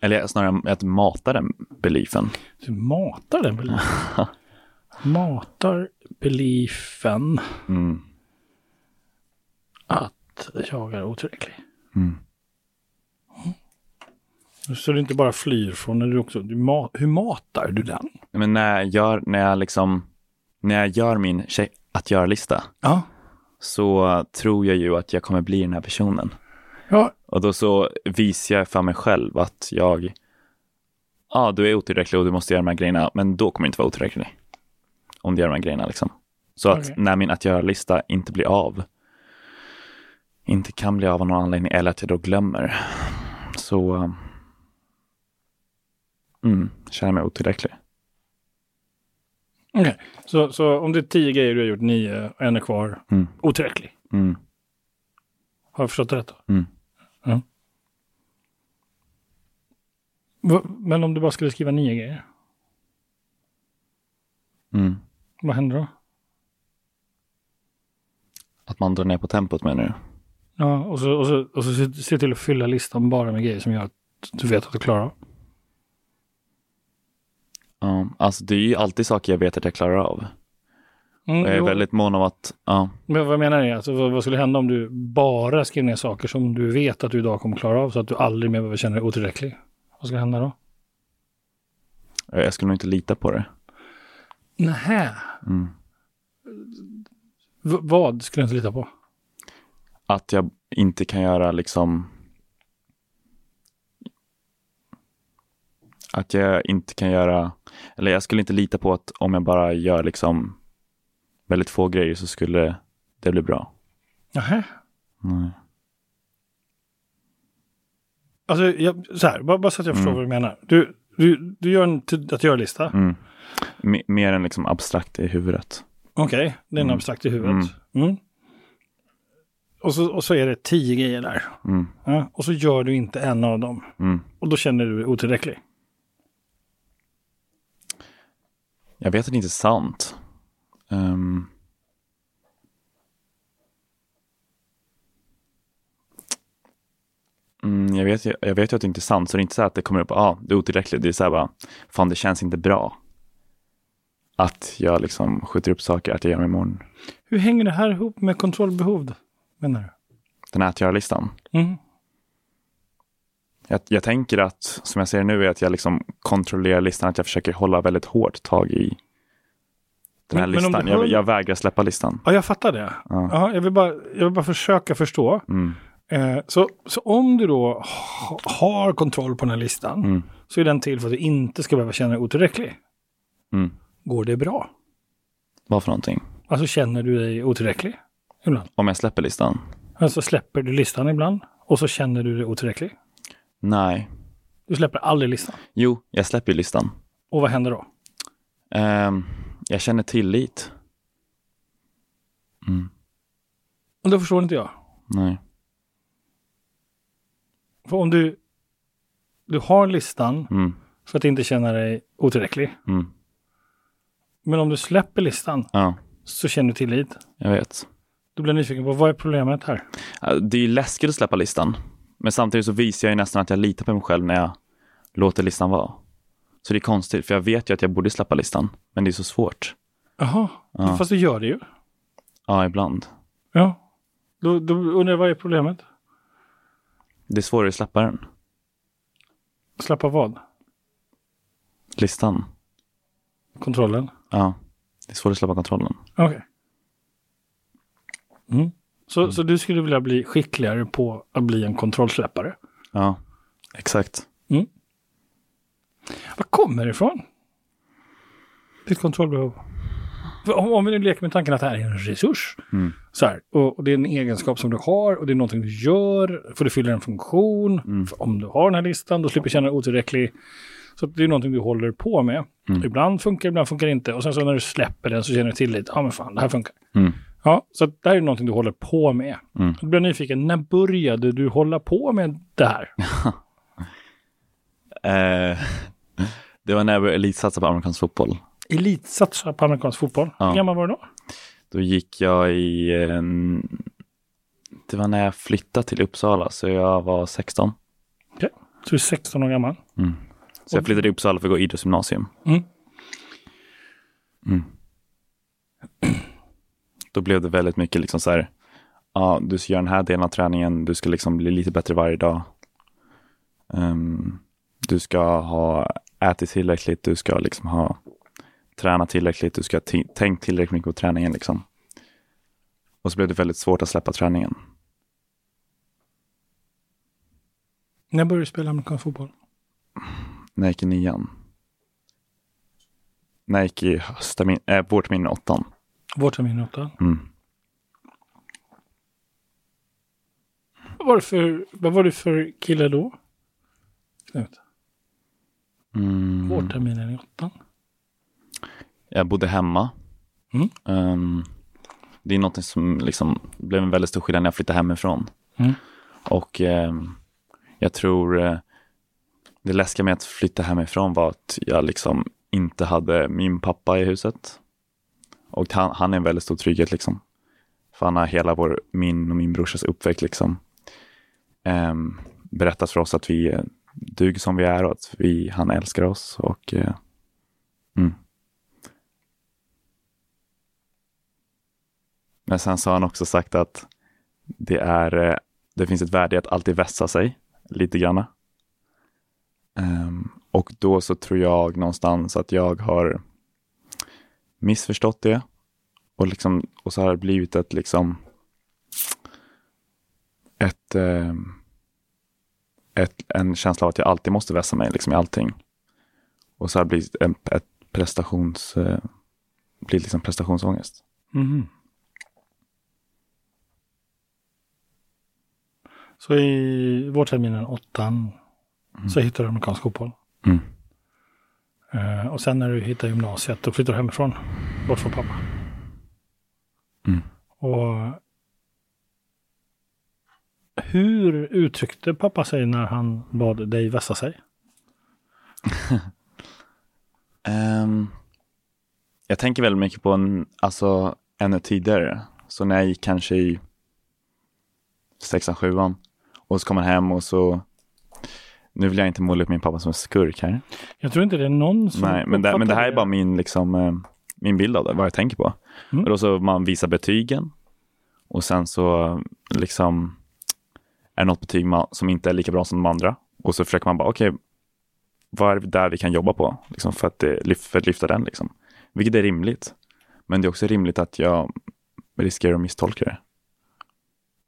Eller snarare att mata den beliefen. Du matar den beliefen? Matar beliefen mm. att jag är otillräcklig? Mm. Så du inte bara flyr från när du också du ma- hur matar du den? Men när jag gör när jag liksom när jag gör min check- att göra lista. Ja. Så tror jag ju att jag kommer bli den här personen. Ja. Och då så visar jag för mig själv att jag ja, ah, du är otillräcklig och du måste göra de här grejerna, men då kommer jag inte vara otillräcklig. Om du gör de här grejerna liksom. Så okay. Att när min att göra lista inte blir av inte kan bli av av någon anledning eller att jag då glömmer. Så Mm, känner mig otillräcklig. Okej, okay. så, så om det är tio grejer du har gjort, nio, en är kvar, mm. otillräcklig. Mm. Har jag förstått rätt då? Mm. Ja. Va, men om du bara skulle skriva nio grejer? Mm. Vad händer då? Att man drar ner på tempot menar du? Ja, och så, och så, och så se, se till att fylla listan bara med grejer som gör att du vet att du klarar av. Ja, alltså det är ju alltid saker jag vet att jag klarar av. Mm, jag är jo. väldigt mån om att... Ja. Men vad menar du? Alltså, vad, vad skulle hända om du bara skrev ner saker som du vet att du idag kommer klara av så att du aldrig mer behöver känna dig otillräcklig? Vad skulle hända då? Jag skulle nog inte lita på det. Nähä. Mm. V- vad skulle jag inte lita på? Att jag inte kan göra liksom... Att jag inte kan göra... Eller jag skulle inte lita på att om jag bara gör liksom väldigt få grejer så skulle det bli bra. Jaha. Nej. Alltså, jag, så här. Bara, bara så att jag förstår mm. vad du menar. Du, du, du gör en t- att göra-lista. Mm. M- mer än liksom abstrakt i huvudet. Okej, okay, det är en mm. abstrakt i huvudet. Mm. Mm. Och, så, och så är det tio grejer där. Mm. Ja, och så gör du inte en av dem. Mm. Och då känner du dig otillräcklig. Jag vet att det inte är sant. Um... Mm, jag vet, jag vet ju att det inte är sant. Så det är inte så att det kommer upp, ja, ah, det är otillräckligt. Det är så här bara, fan det känns inte bra. Att jag liksom skjuter upp saker, att jag gör mig imorgon. Hur hänger det här ihop med kontrollbehov, menar du? Den här att göra-listan? Mm. Jag, jag tänker att, som jag ser nu, är att jag liksom kontrollerar listan. Att jag försöker hålla väldigt hårt tag i den här men, listan. Men hör... jag, jag vägrar släppa listan. Ja, jag fattar det. Ja. Ja, jag, vill bara, jag vill bara försöka förstå. Mm. Eh, så, så om du då ha, har kontroll på den här listan mm. så är den till för att du inte ska behöva känna dig otillräcklig. Mm. Går det bra? Vad för någonting? Alltså känner du dig otillräcklig ibland? Om jag släpper listan? Alltså släpper du listan ibland och så känner du dig otillräcklig? Nej. Du släpper aldrig listan? Jo, jag släpper listan. Och vad händer då? Um, jag känner tillit. Mm. Och då förstår inte jag. Nej. För om du du har listan mm. för att inte känna dig otillräcklig. Mm. Men om du släpper listan ja. så känner du tillit. Jag vet. Du blir nyfiken på vad är problemet här? Det är ju läskigt att släppa listan. Men samtidigt så visar jag ju nästan att jag litar på mig själv när jag låter listan vara. Så det är konstigt, för jag vet ju att jag borde släppa listan. Men det är så svårt. Jaha, ja. Fast du gör det ju. Ja, ibland. Ja, då, då undrar jag vad är problemet? Det är svårare att släppa den. Släppa vad? Listan. Kontrollen? Ja, det är svårt att släppa kontrollen. Okej. Okay. Mm. Så, mm. så du skulle vilja bli skickligare på att bli en kontrollsläppare? Ja, exakt. Mm. Var kommer det ifrån? Ditt kontrollbehov. Om, om vi nu leker med tanken att det här är en resurs. Mm. Så här, och, och det är en egenskap som du har och det är någonting du gör för du fyller en funktion. Mm. Om du har den här listan, då slipper du känna dig otillräcklig. Så det är någonting du håller på med. Mm. Ibland funkar, ibland funkar inte. Och sen så när du släpper den så känner du till lite. Ja, ah, men fan, det här funkar. Mm. Ja, så det här är någonting du håller på med. Mm. Jag blir nyfiken, när började du hålla på med det här? eh, det var när jag elitsatsade på amerikansk fotboll. Elitsatsade på amerikansk fotboll? Ja. Hur gammal var du då? Då gick jag i... En... Det var när jag flyttade till Uppsala, så jag var sexton. Okej, okay. Så du är sexton år gammal. Mm. Så jag flyttade till Uppsala för att gå idrottsgymnasium. Mm. Mm. Då blev det väldigt mycket liksom så här, ja, du ska göra den här delen av träningen, du ska liksom bli lite bättre varje dag. Um, du ska ha ätit tillräckligt, du ska liksom ha tränat tillräckligt, du ska ha t- tänkt tillräckligt mycket på träningen liksom. Och så blev det väldigt svårt att släppa träningen. När började du spela amerikansk fotboll? När jag gick i nian. När jag gick i hösttermin, äh, vårtermin åttan. Vårtermin åttan? Mm. Vad var det för, vad var det för kille då? Knut. Mm. Vårterminen i åttan? Jag bodde hemma. Mm. Um, det är något som liksom blev en väldigt stor skillnad när jag flyttade hemifrån. Mm. Och eh, jag tror eh, det läskiga med att flytta hemifrån var att jag liksom inte hade min pappa i huset. Och han, han är en väldigt stor trygghet liksom. För han har hela vår, min och min brorsas uppväxt liksom eh, berättat för oss att vi eh, duger som vi är och att vi, han älskar oss och eh, mm. Men sen så har han också sagt att det, är, det finns ett värde i att alltid vässa sig lite grann. Um, och då så tror jag någonstans att jag har missförstått det. Och, liksom, och så har det blivit ett liksom ett, um, ett, en känsla av att jag alltid måste vässa mig liksom, i allting. Och så har det blivit en, ett prestations, uh, blivit liksom prestationsångest. Mm. Så i vårterminen åttan mm. så hittar du amerikansk fotboll. Mm. Uh, och sen när du hittar gymnasiet, då flyttar du hemifrån. Bort från pappa. Mm. Och hur uttryckte pappa sig när han bad dig vässa sig? um, jag tänker väldigt mycket på en, alltså, ännu tidigare. Så när jag gick kanske i sexan, sjuan. Och så kommer han hem och så... Nu vill jag inte måla upp min pappa som en skurk här. Jag tror inte det är någon som... Nej, men det, men det här är bara min, liksom, min bild av det, vad jag tänker på. Mm. Och då så man visar betygen. Och sen så liksom... Är det något betyg man, som inte är lika bra som de andra? Och så försöker man bara, okej... Okay, vad är det där vi kan jobba på? Liksom för, att det, för att lyfta den liksom. Vilket är rimligt. Men det är också rimligt att jag riskerar att misstolka det.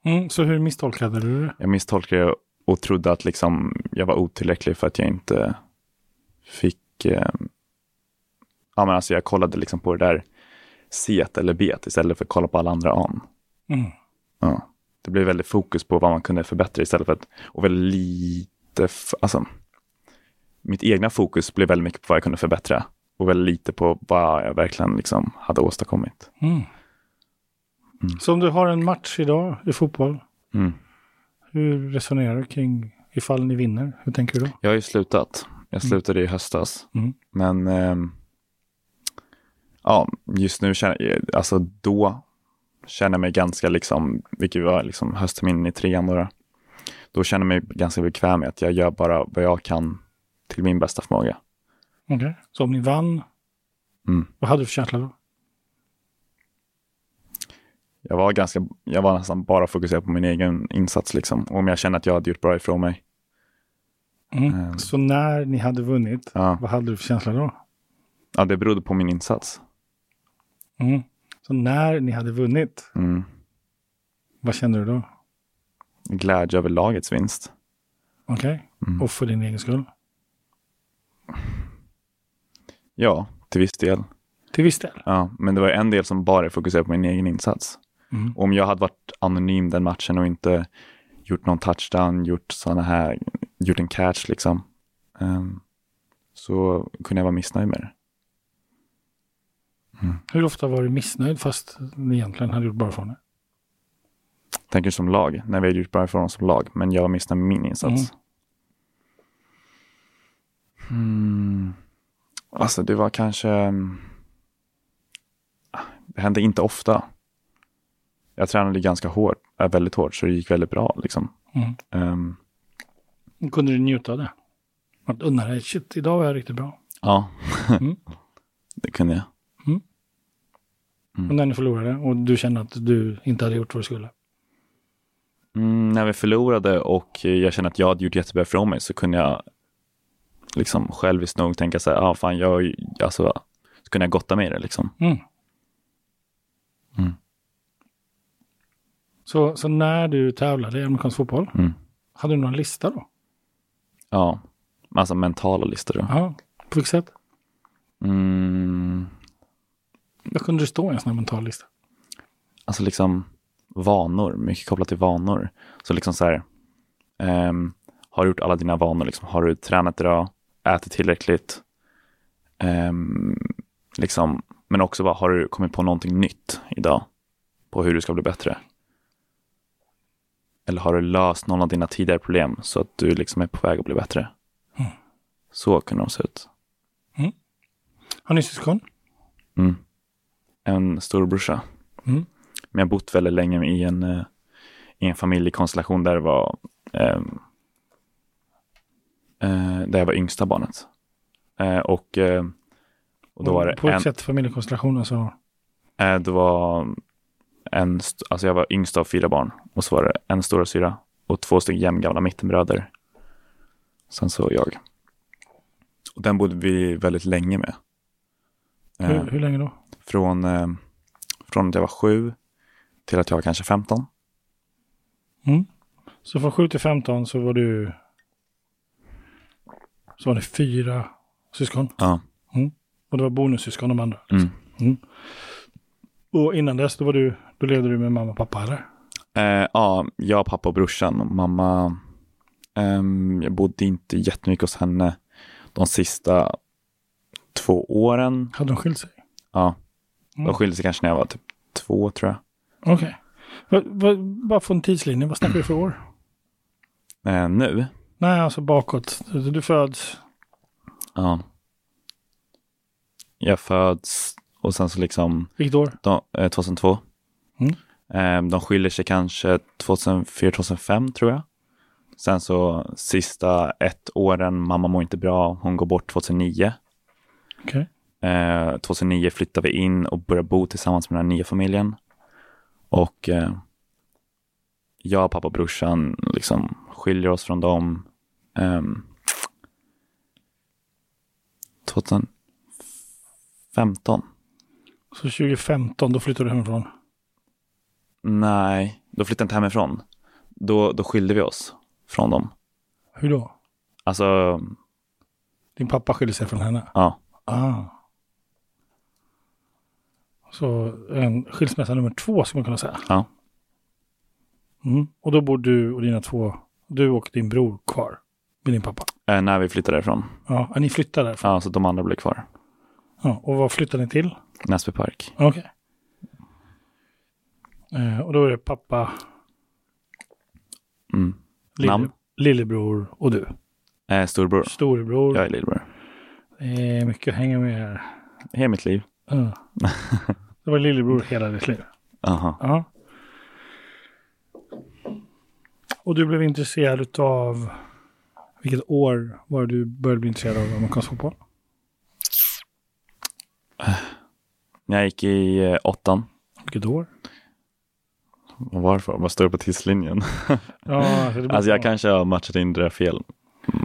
Mm, så hur misstolkade du det? Jag misstolkade och trodde att liksom jag var otillräcklig för att jag inte fick... Eh, ja, men alltså jag kollade liksom på det där C eller B istället för att kolla på alla andra A. Mm. Ja, det blev väldigt fokus på vad man kunde förbättra istället för att... Och väldigt lite... F- alltså, mitt egna fokus blev väldigt mycket på vad jag kunde förbättra. Och väldigt lite på vad jag verkligen liksom hade åstadkommit. Mm. Mm. Så om du har en match idag i fotboll, mm. hur resonerar du kring ifall ni vinner? Hur tänker du då? Jag har ju slutat. Jag slutade mm. i höstas. Mm. Men eh, ja, just nu känner jag, alltså då känner jag mig ganska liksom, vilket var liksom höstterminen i trean då. Då känner jag mig ganska bekväm med att jag gör bara vad jag kan till min bästa förmåga. Okej, okay. Så om ni vann, mm. vad hade du för känsla då? Jag var, ganska, jag var nästan bara fokuserad på min egen insats. Liksom. Och om jag kände att jag hade gjort bra ifrån mig. Mm. Um, så när ni hade vunnit, ja. Vad hade du för känsla då? Ja, det berodde på min insats. Mm. Så när ni hade vunnit, mm. vad kände du då? Glädje över lagets vinst. Okej, okay. mm. Och för din egen skull? Ja, till viss del. Till viss del? Ja, men det var en del som bara fokuserade på min egen insats. Mm. Om jag hade varit anonym den matchen och inte gjort någon touchdown, gjort såna här, gjort en catch liksom, um, så kunde jag vara missnöjd med det. Mm. Hur ofta var du missnöjd fast ni egentligen hade gjort bra ifrån det? Jag tänker som lag, när vi hade gjort bra ifrån som lag, men jag var missnöjd med min insats. Mm. Mm. Alltså det var kanske... Det hände inte ofta. Jag tränade ganska hårt, väldigt hårt, så det gick väldigt bra liksom. Mm. Um... Kunde du njuta av det? Att unna dig, shit, idag var jag riktigt bra. Ja, mm. Det kunde jag. Mm. Mm. Och när ni förlorade och du kände att du inte hade gjort vad du skulle? Mm, när vi förlorade och jag kände att jag hade gjort jättebra från mig, så kunde jag liksom självvis nog tänka så här, ah, fan, jag, alltså, så kunde jag gotta mig i det liksom. Mm. Mm. Så, så när du tävlade i amerikansk fotboll, mm. hade du någon lista då? Ja, alltså mentala listor då. Ja, på vilket sätt? Mm. Vad kunde du stå i en sån här mental lista? Alltså liksom vanor, mycket kopplat till vanor. Så liksom så här, um, har du gjort alla dina vanor? Liksom, har du tränat idag? Ätit tillräckligt? Um, liksom, men också vad, har du kommit på någonting nytt idag? På hur du ska bli bättre? Eller har du löst någon av dina tidigare problem så att du liksom är på väg att bli bättre? Mm. Så kunde de se ut. Mm. Har ni syskon? Mm. En storbrorsa. Mm. Men jag bott väldigt länge i en, i en familjekonstellation där, var, eh, där jag var yngsta barnet. Eh, och, eh, och då och var det på ett en, sätt familjekonstellationen så? Eh, det var... En, alltså jag var yngsta av fyra barn, och så var det en stora syra och två stycken jämngamla mittenbröder, sen så jag, och den bodde vi väldigt länge med. Hur, eh, hur länge då? Från, eh, från att jag var sju till att jag var kanske femton. Mm. Så från sju till femton så var du så var det fyra syskon. Ja. Mm. Och det var bonussyskon de andra liksom. Mm. Mm. Och innan dess då var du, då levde du med mamma och pappa, eller? Eh, ja, jag, pappa och brorsan. Mamma, eh, jag bodde inte jättemycket hos henne de sista två åren. Hade de skilt sig? Ja, de mm. skilde sig kanske när jag var typ två, tror jag. Okej. Okay. Bara från tidslinje, vad snackar du för år? Eh, nu? Nej, alltså bakåt. Du föds? Ja. Jag föds... Och sen så liksom... Vilket år? De, eh, tjugohundratvå. Mm. Eh, de skiljer sig kanske tjugohundrafyra tjugohundrafem, tror jag. Sen så sista ett åren, mamma mår inte bra. Hon går bort tjugohundranio. Okej. Okay. Eh, tjugohundranio flyttar vi in och börjar bo tillsammans med den här nya familjen. Och eh, jag, pappa och brorsan liksom skiljer oss från dem. Eh, tjugohundrafemton. Så tjugohundrafemton, då flyttade du hemifrån? Nej, då flyttade jag inte hemifrån. Då, då skilde vi oss från dem. Hur då? Alltså... Din pappa skilde sig från henne? Ja. Ah. Så en skilsmässa nummer två, skulle man kunna säga. Ja. Mm. Och då bor du och dina två, du och din bror kvar med din pappa? Eh, när vi flyttade därifrån. Ja, ni flyttade därifrån? Ja, så de andra blev kvar. Ja, och vad flyttade ni till? Näsby Park. Okej. Okay. Eh, och då är det pappa, mm. lille, lillebror och du. Eh, storbror. Storbror. Jag är lillebror. Det är mycket att hänga med här. Hela mitt liv. Uh. Det var lillebror hela ditt liv. Aha. Uh-huh. Uh-huh. Och du blev intresserad av, vilket år var du började bli intresserad av amerikansk fotboll? Jag gick i eh, åttan. Vilket år? Och varför? Vad står det på tidslinjen? Ja, alltså det alltså jag kanske har matchat in det där fel.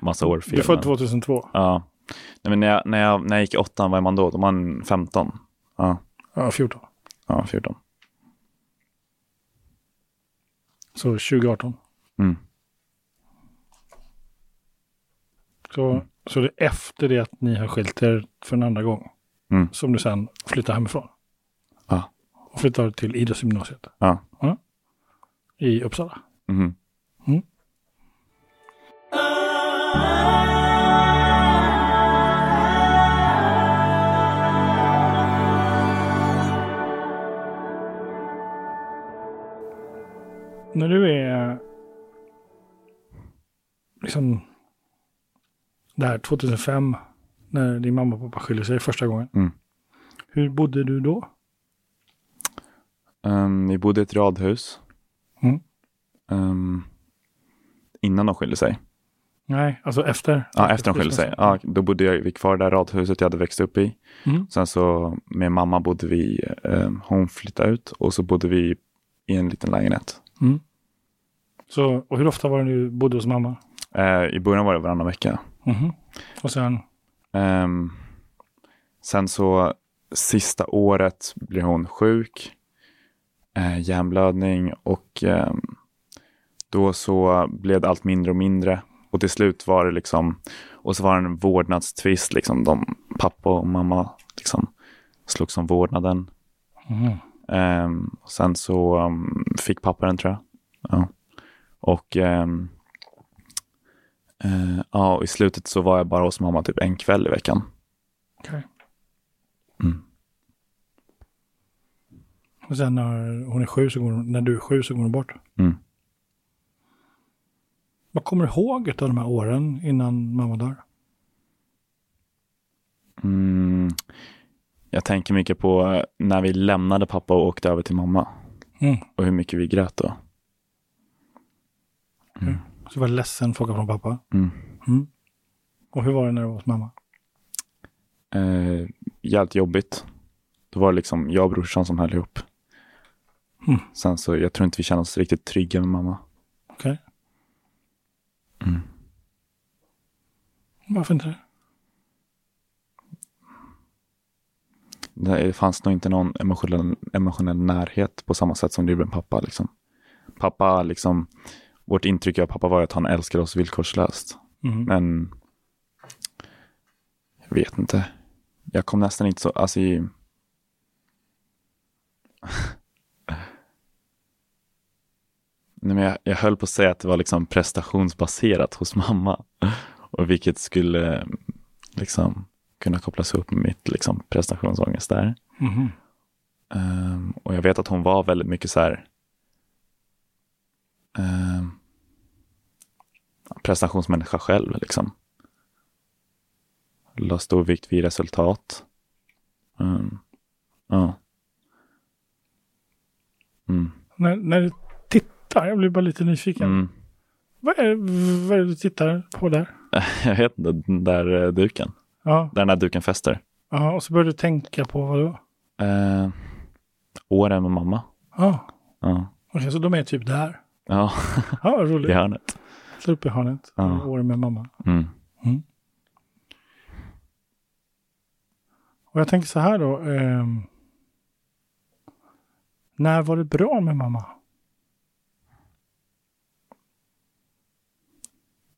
Massa år fel. Du födde tjugohundratvå? Ja. Nej, men när jag, när, jag, när jag gick i åttan, var man då? Då var man femton. Ja. Ja, fjorton. Ja, fjorton. Så tjugohundraarton? Mm. Så, mm. så det är efter det att ni har skilt er för en andra gång? Mm. Som du sen flyttar hemifrån. Ja. Och flyttar till idrottsgymnasiet. Ja. Ja. I Uppsala. Mm. Mm. när du är liksom där tjugohundrafem när din mamma och pappa skiljer sig första gången. Mm. Hur bodde du då? Um, vi bodde i ett radhus. Mm. Um, innan de skiljer sig. Nej, alltså efter. Ja, efter, efter de skiljer sig. Ja, då bodde jag vi kvar där radhuset jag hade växt upp i. Mm. Sen så med mamma bodde vi, um, hon flyttade ut och så bodde vi i en liten lägenhet. Mm. Så, och hur ofta var det du bodde hos mamma? Uh, I början var det varannan vecka. Mm-hmm. Och sen? Um, sen så sista året blev hon sjuk. Eh, hjärnblödning och eh, då så blev det allt mindre och mindre och till slut var det liksom, och så var det en vårdnadstvist liksom, de, pappa och mamma liksom slogs om vårdnaden. Mm. eh, och sen så um, fick pappa den, tror jag, ja. och eh, eh, ja, och i slutet så var jag bara hos mamma typ en kväll i veckan. Okej. Okay. Mm. Och sen när hon är sju så går hon, när du är sju så går hon bort. Mm. Vad kommer du ihåg av de här åren innan mamma dör? Mm. Jag tänker mycket på när vi lämnade pappa och åkte över till mamma. Mm. Och hur mycket vi grät då. Mm. Så var ledsen fråga från pappa. Mm. Mm. Och hur var det när du var hos mamma? Eh, jävligt jobbigt. Då var det liksom jag och brorsan som höll ihop. Mm. Sen så, jag tror inte vi kände oss riktigt trygga med mamma. Okej. Okay. Mm. Varför inte det? Det fanns nog inte någon emotionell, emotionell närhet på samma sätt som det blev med pappa liksom. Pappa liksom, vårt intryck av pappa var att han älskade oss villkorslöst. Mm. Men jag vet inte. Jag kom nästan inte så, alltså i, nej, men jag, jag höll på att säga att det var liksom prestationsbaserat hos mamma och vilket skulle liksom kunna kopplas upp med mitt liksom prestationsångest där. Mm-hmm. um, och jag vet att hon var väldigt mycket så här um, prestationsmänniska själv liksom, la stor vikt vid resultat. um, ja Mm. När, när du tittar, jag blir bara lite nyfiken. Mm. Vad, är, vad är det du tittar på där? Jag vet inte, den där duken. Ja. Där den här duken fäster. Ja, och så började du tänka på vad då? Eh, åren med mamma. Ah. Ja. Okej, okay, så de är typ där. Ja. Ja, vad roligt. I hörnet. Slå upp i hörnet. Ja. Åren med mamma. Mm. Mm. Och jag tänker så här då. Eh, När var det bra med mamma?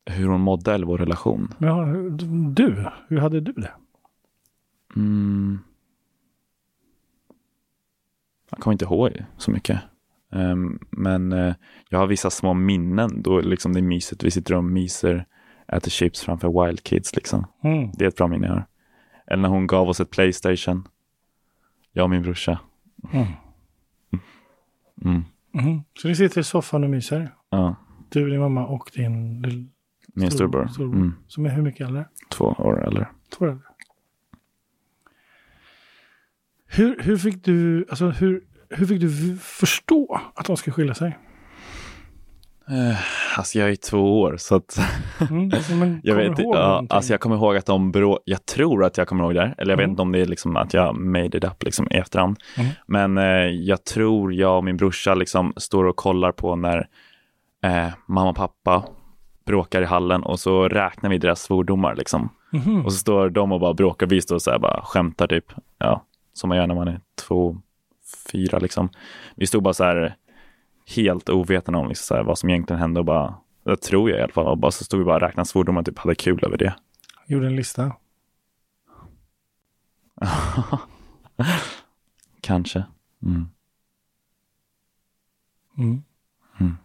Hur hon mådde eller vår relation? Ja, du. Hur hade du det? Mm. Jag kommer inte ihåg så mycket. Um, men uh, jag har vissa små minnen. Då liksom det är myset. Vi sitter och myser, äter chips framför Wild Kids. Liksom. Mm. Det är ett bra minne jag har. Eller när hon gav oss ett PlayStation. Jag och min brorsa. Mm. Mm. Mm. Så ni sitter i soffan och myser. Ja. Du, din mamma och din lill... min storbror. Mm. Som är hur mycket äldre? Två år äldre. Två år äldre. Hur, hur fick du alltså hur, hur fick du förstå att de ska skilja sig? Eh, alltså jag är två år så att mm, alltså, jag vet ja, alltså jag kommer ihåg att de brå... jag tror att jag kommer ihåg det, eller jag mm. vet inte om det är liksom att jag made it up liksom i efterhand. Mm. Men eh, jag tror jag och min brorsa liksom står och kollar på när eh, mamma och pappa bråkar i hallen och så räknar vi deras svordomar liksom. Mm. Och så står de och bara bråkar, vi står och så här bara skämtar typ, ja, som man gör när man är två, fyra liksom. Vi stod bara så här helt ovetande om liksom, så här, vad som egentligen hände och bara, det tror jag i alla fall, och bara, så stod vi bara och räknade svordomar och typ hade kul över det. Gjorde en lista? Kanske. Mm. Mm. Mm.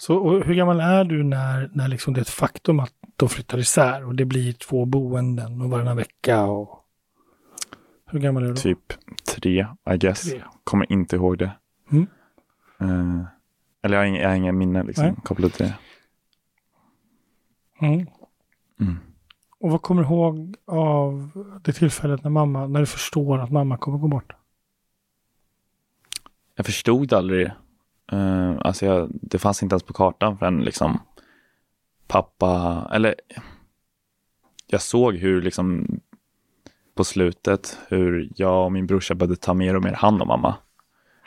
Så hur gammal är du när, när liksom det är ett faktum att de flyttar isär och det blir två boenden och varannan vecka och... Hur gammal är du då? Typ tre, I guess. Tre. Kommer inte ihåg det. Mm. Uh, Eller jag har inga, jag har inga minnen liksom, kopplat till det. Mm. Mm. Och vad kommer du ihåg av det tillfället när mamma, när du förstår att mamma kommer gå bort? Jag förstod aldrig. Uh, alltså jag, det fanns inte ens på kartan förrän liksom pappa, eller jag såg hur liksom på slutet hur jag och min brorsa började ta mer och mer hand om mamma.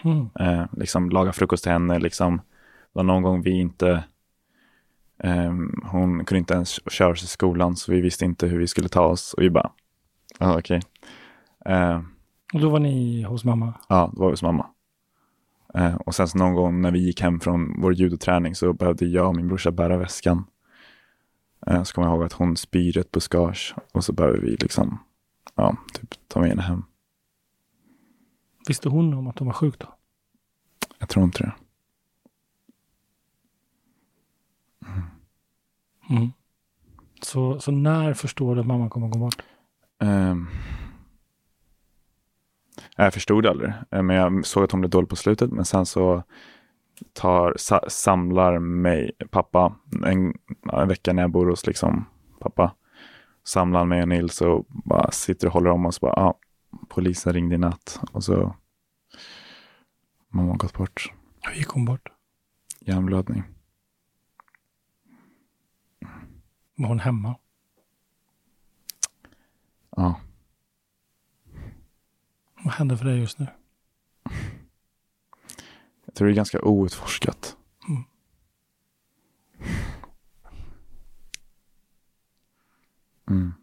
Mm. Eh, liksom laga frukost till henne liksom. Det var någon gång vi inte eh, hon kunde inte ens köra sig i skolan, så vi visste inte hur vi skulle ta oss, och vi bara ah, okej okay. eh, och då var ni hos mamma? Ja, då var vi hos mamma. eh, och sen så någon gång när vi gick hem från vår judoträning så behövde jag och min brorsa bära väskan, eh, så kommer jag ihåg att hon spyr ett buskage och så behöver vi liksom ja, typ ta med henne hem. Visste hon om att hon var sjuk då? Jag tror inte det. Mm. Mm. Så, så när förstår du att mamma kommer att gå bort? Um, jag förstod aldrig. Men jag såg att hon blev dålig på slutet. Men sen så tar, sa, samlar mig pappa en, en vecka när jag bor hos liksom, pappa. Samlar mig och Nils och bara sitter och håller om oss. Bara, ah, polisen ringde i natt och så mamma har gått bort. Hur gick hon bort? Hjärnblödning. Var hon hemma? Ja. Vad händer för dig just nu? Jag tror det är ganska outforskat. Mm. Mm.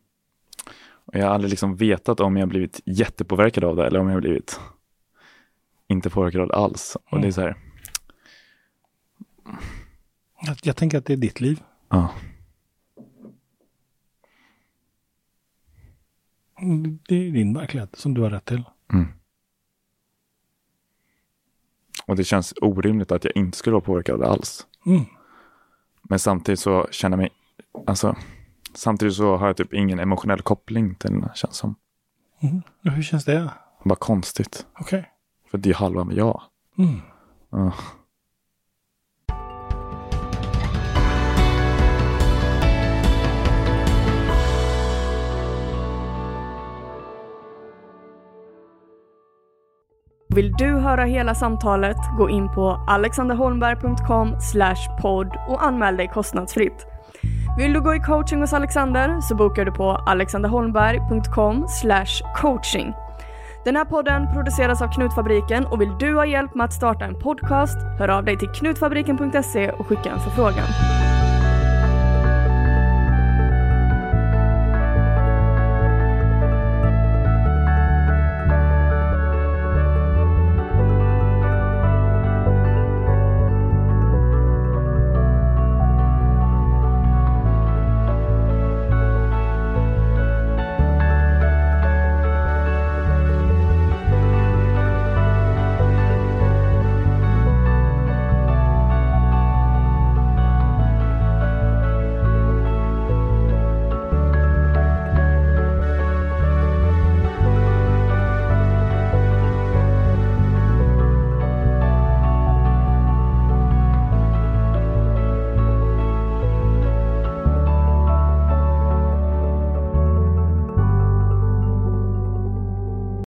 Och jag har aldrig liksom vetat om jag blivit jättepåverkad av det eller om jag blivit inte påverkad av det alls. Och mm. det är så här. Jag, jag tänker att det är ditt liv. Ja. Det är din verklighet som du har rätt till. Mm. Och det känns orimligt att jag inte skulle vara påverkad av det alls. Mm. Men samtidigt så känner jag mig... Alltså... Samtidigt så har jag typ ingen emotionell koppling till den här, känns som. Mm. Hur känns det? Bara konstigt. Okej. Okay. För det är halva med jag. Mm. Uh. Vill du höra hela samtalet, gå in på alexanderholmberg punkt com slash podd och anmäl dig kostnadsfritt. Vill du gå i coaching hos Alexander så bokar du på alexanderholmberg punkt com slash coaching. Den här podden produceras av Knutfabriken, och vill du ha hjälp med att starta en podcast, hör av dig till knutfabriken punkt se och skicka en förfrågan.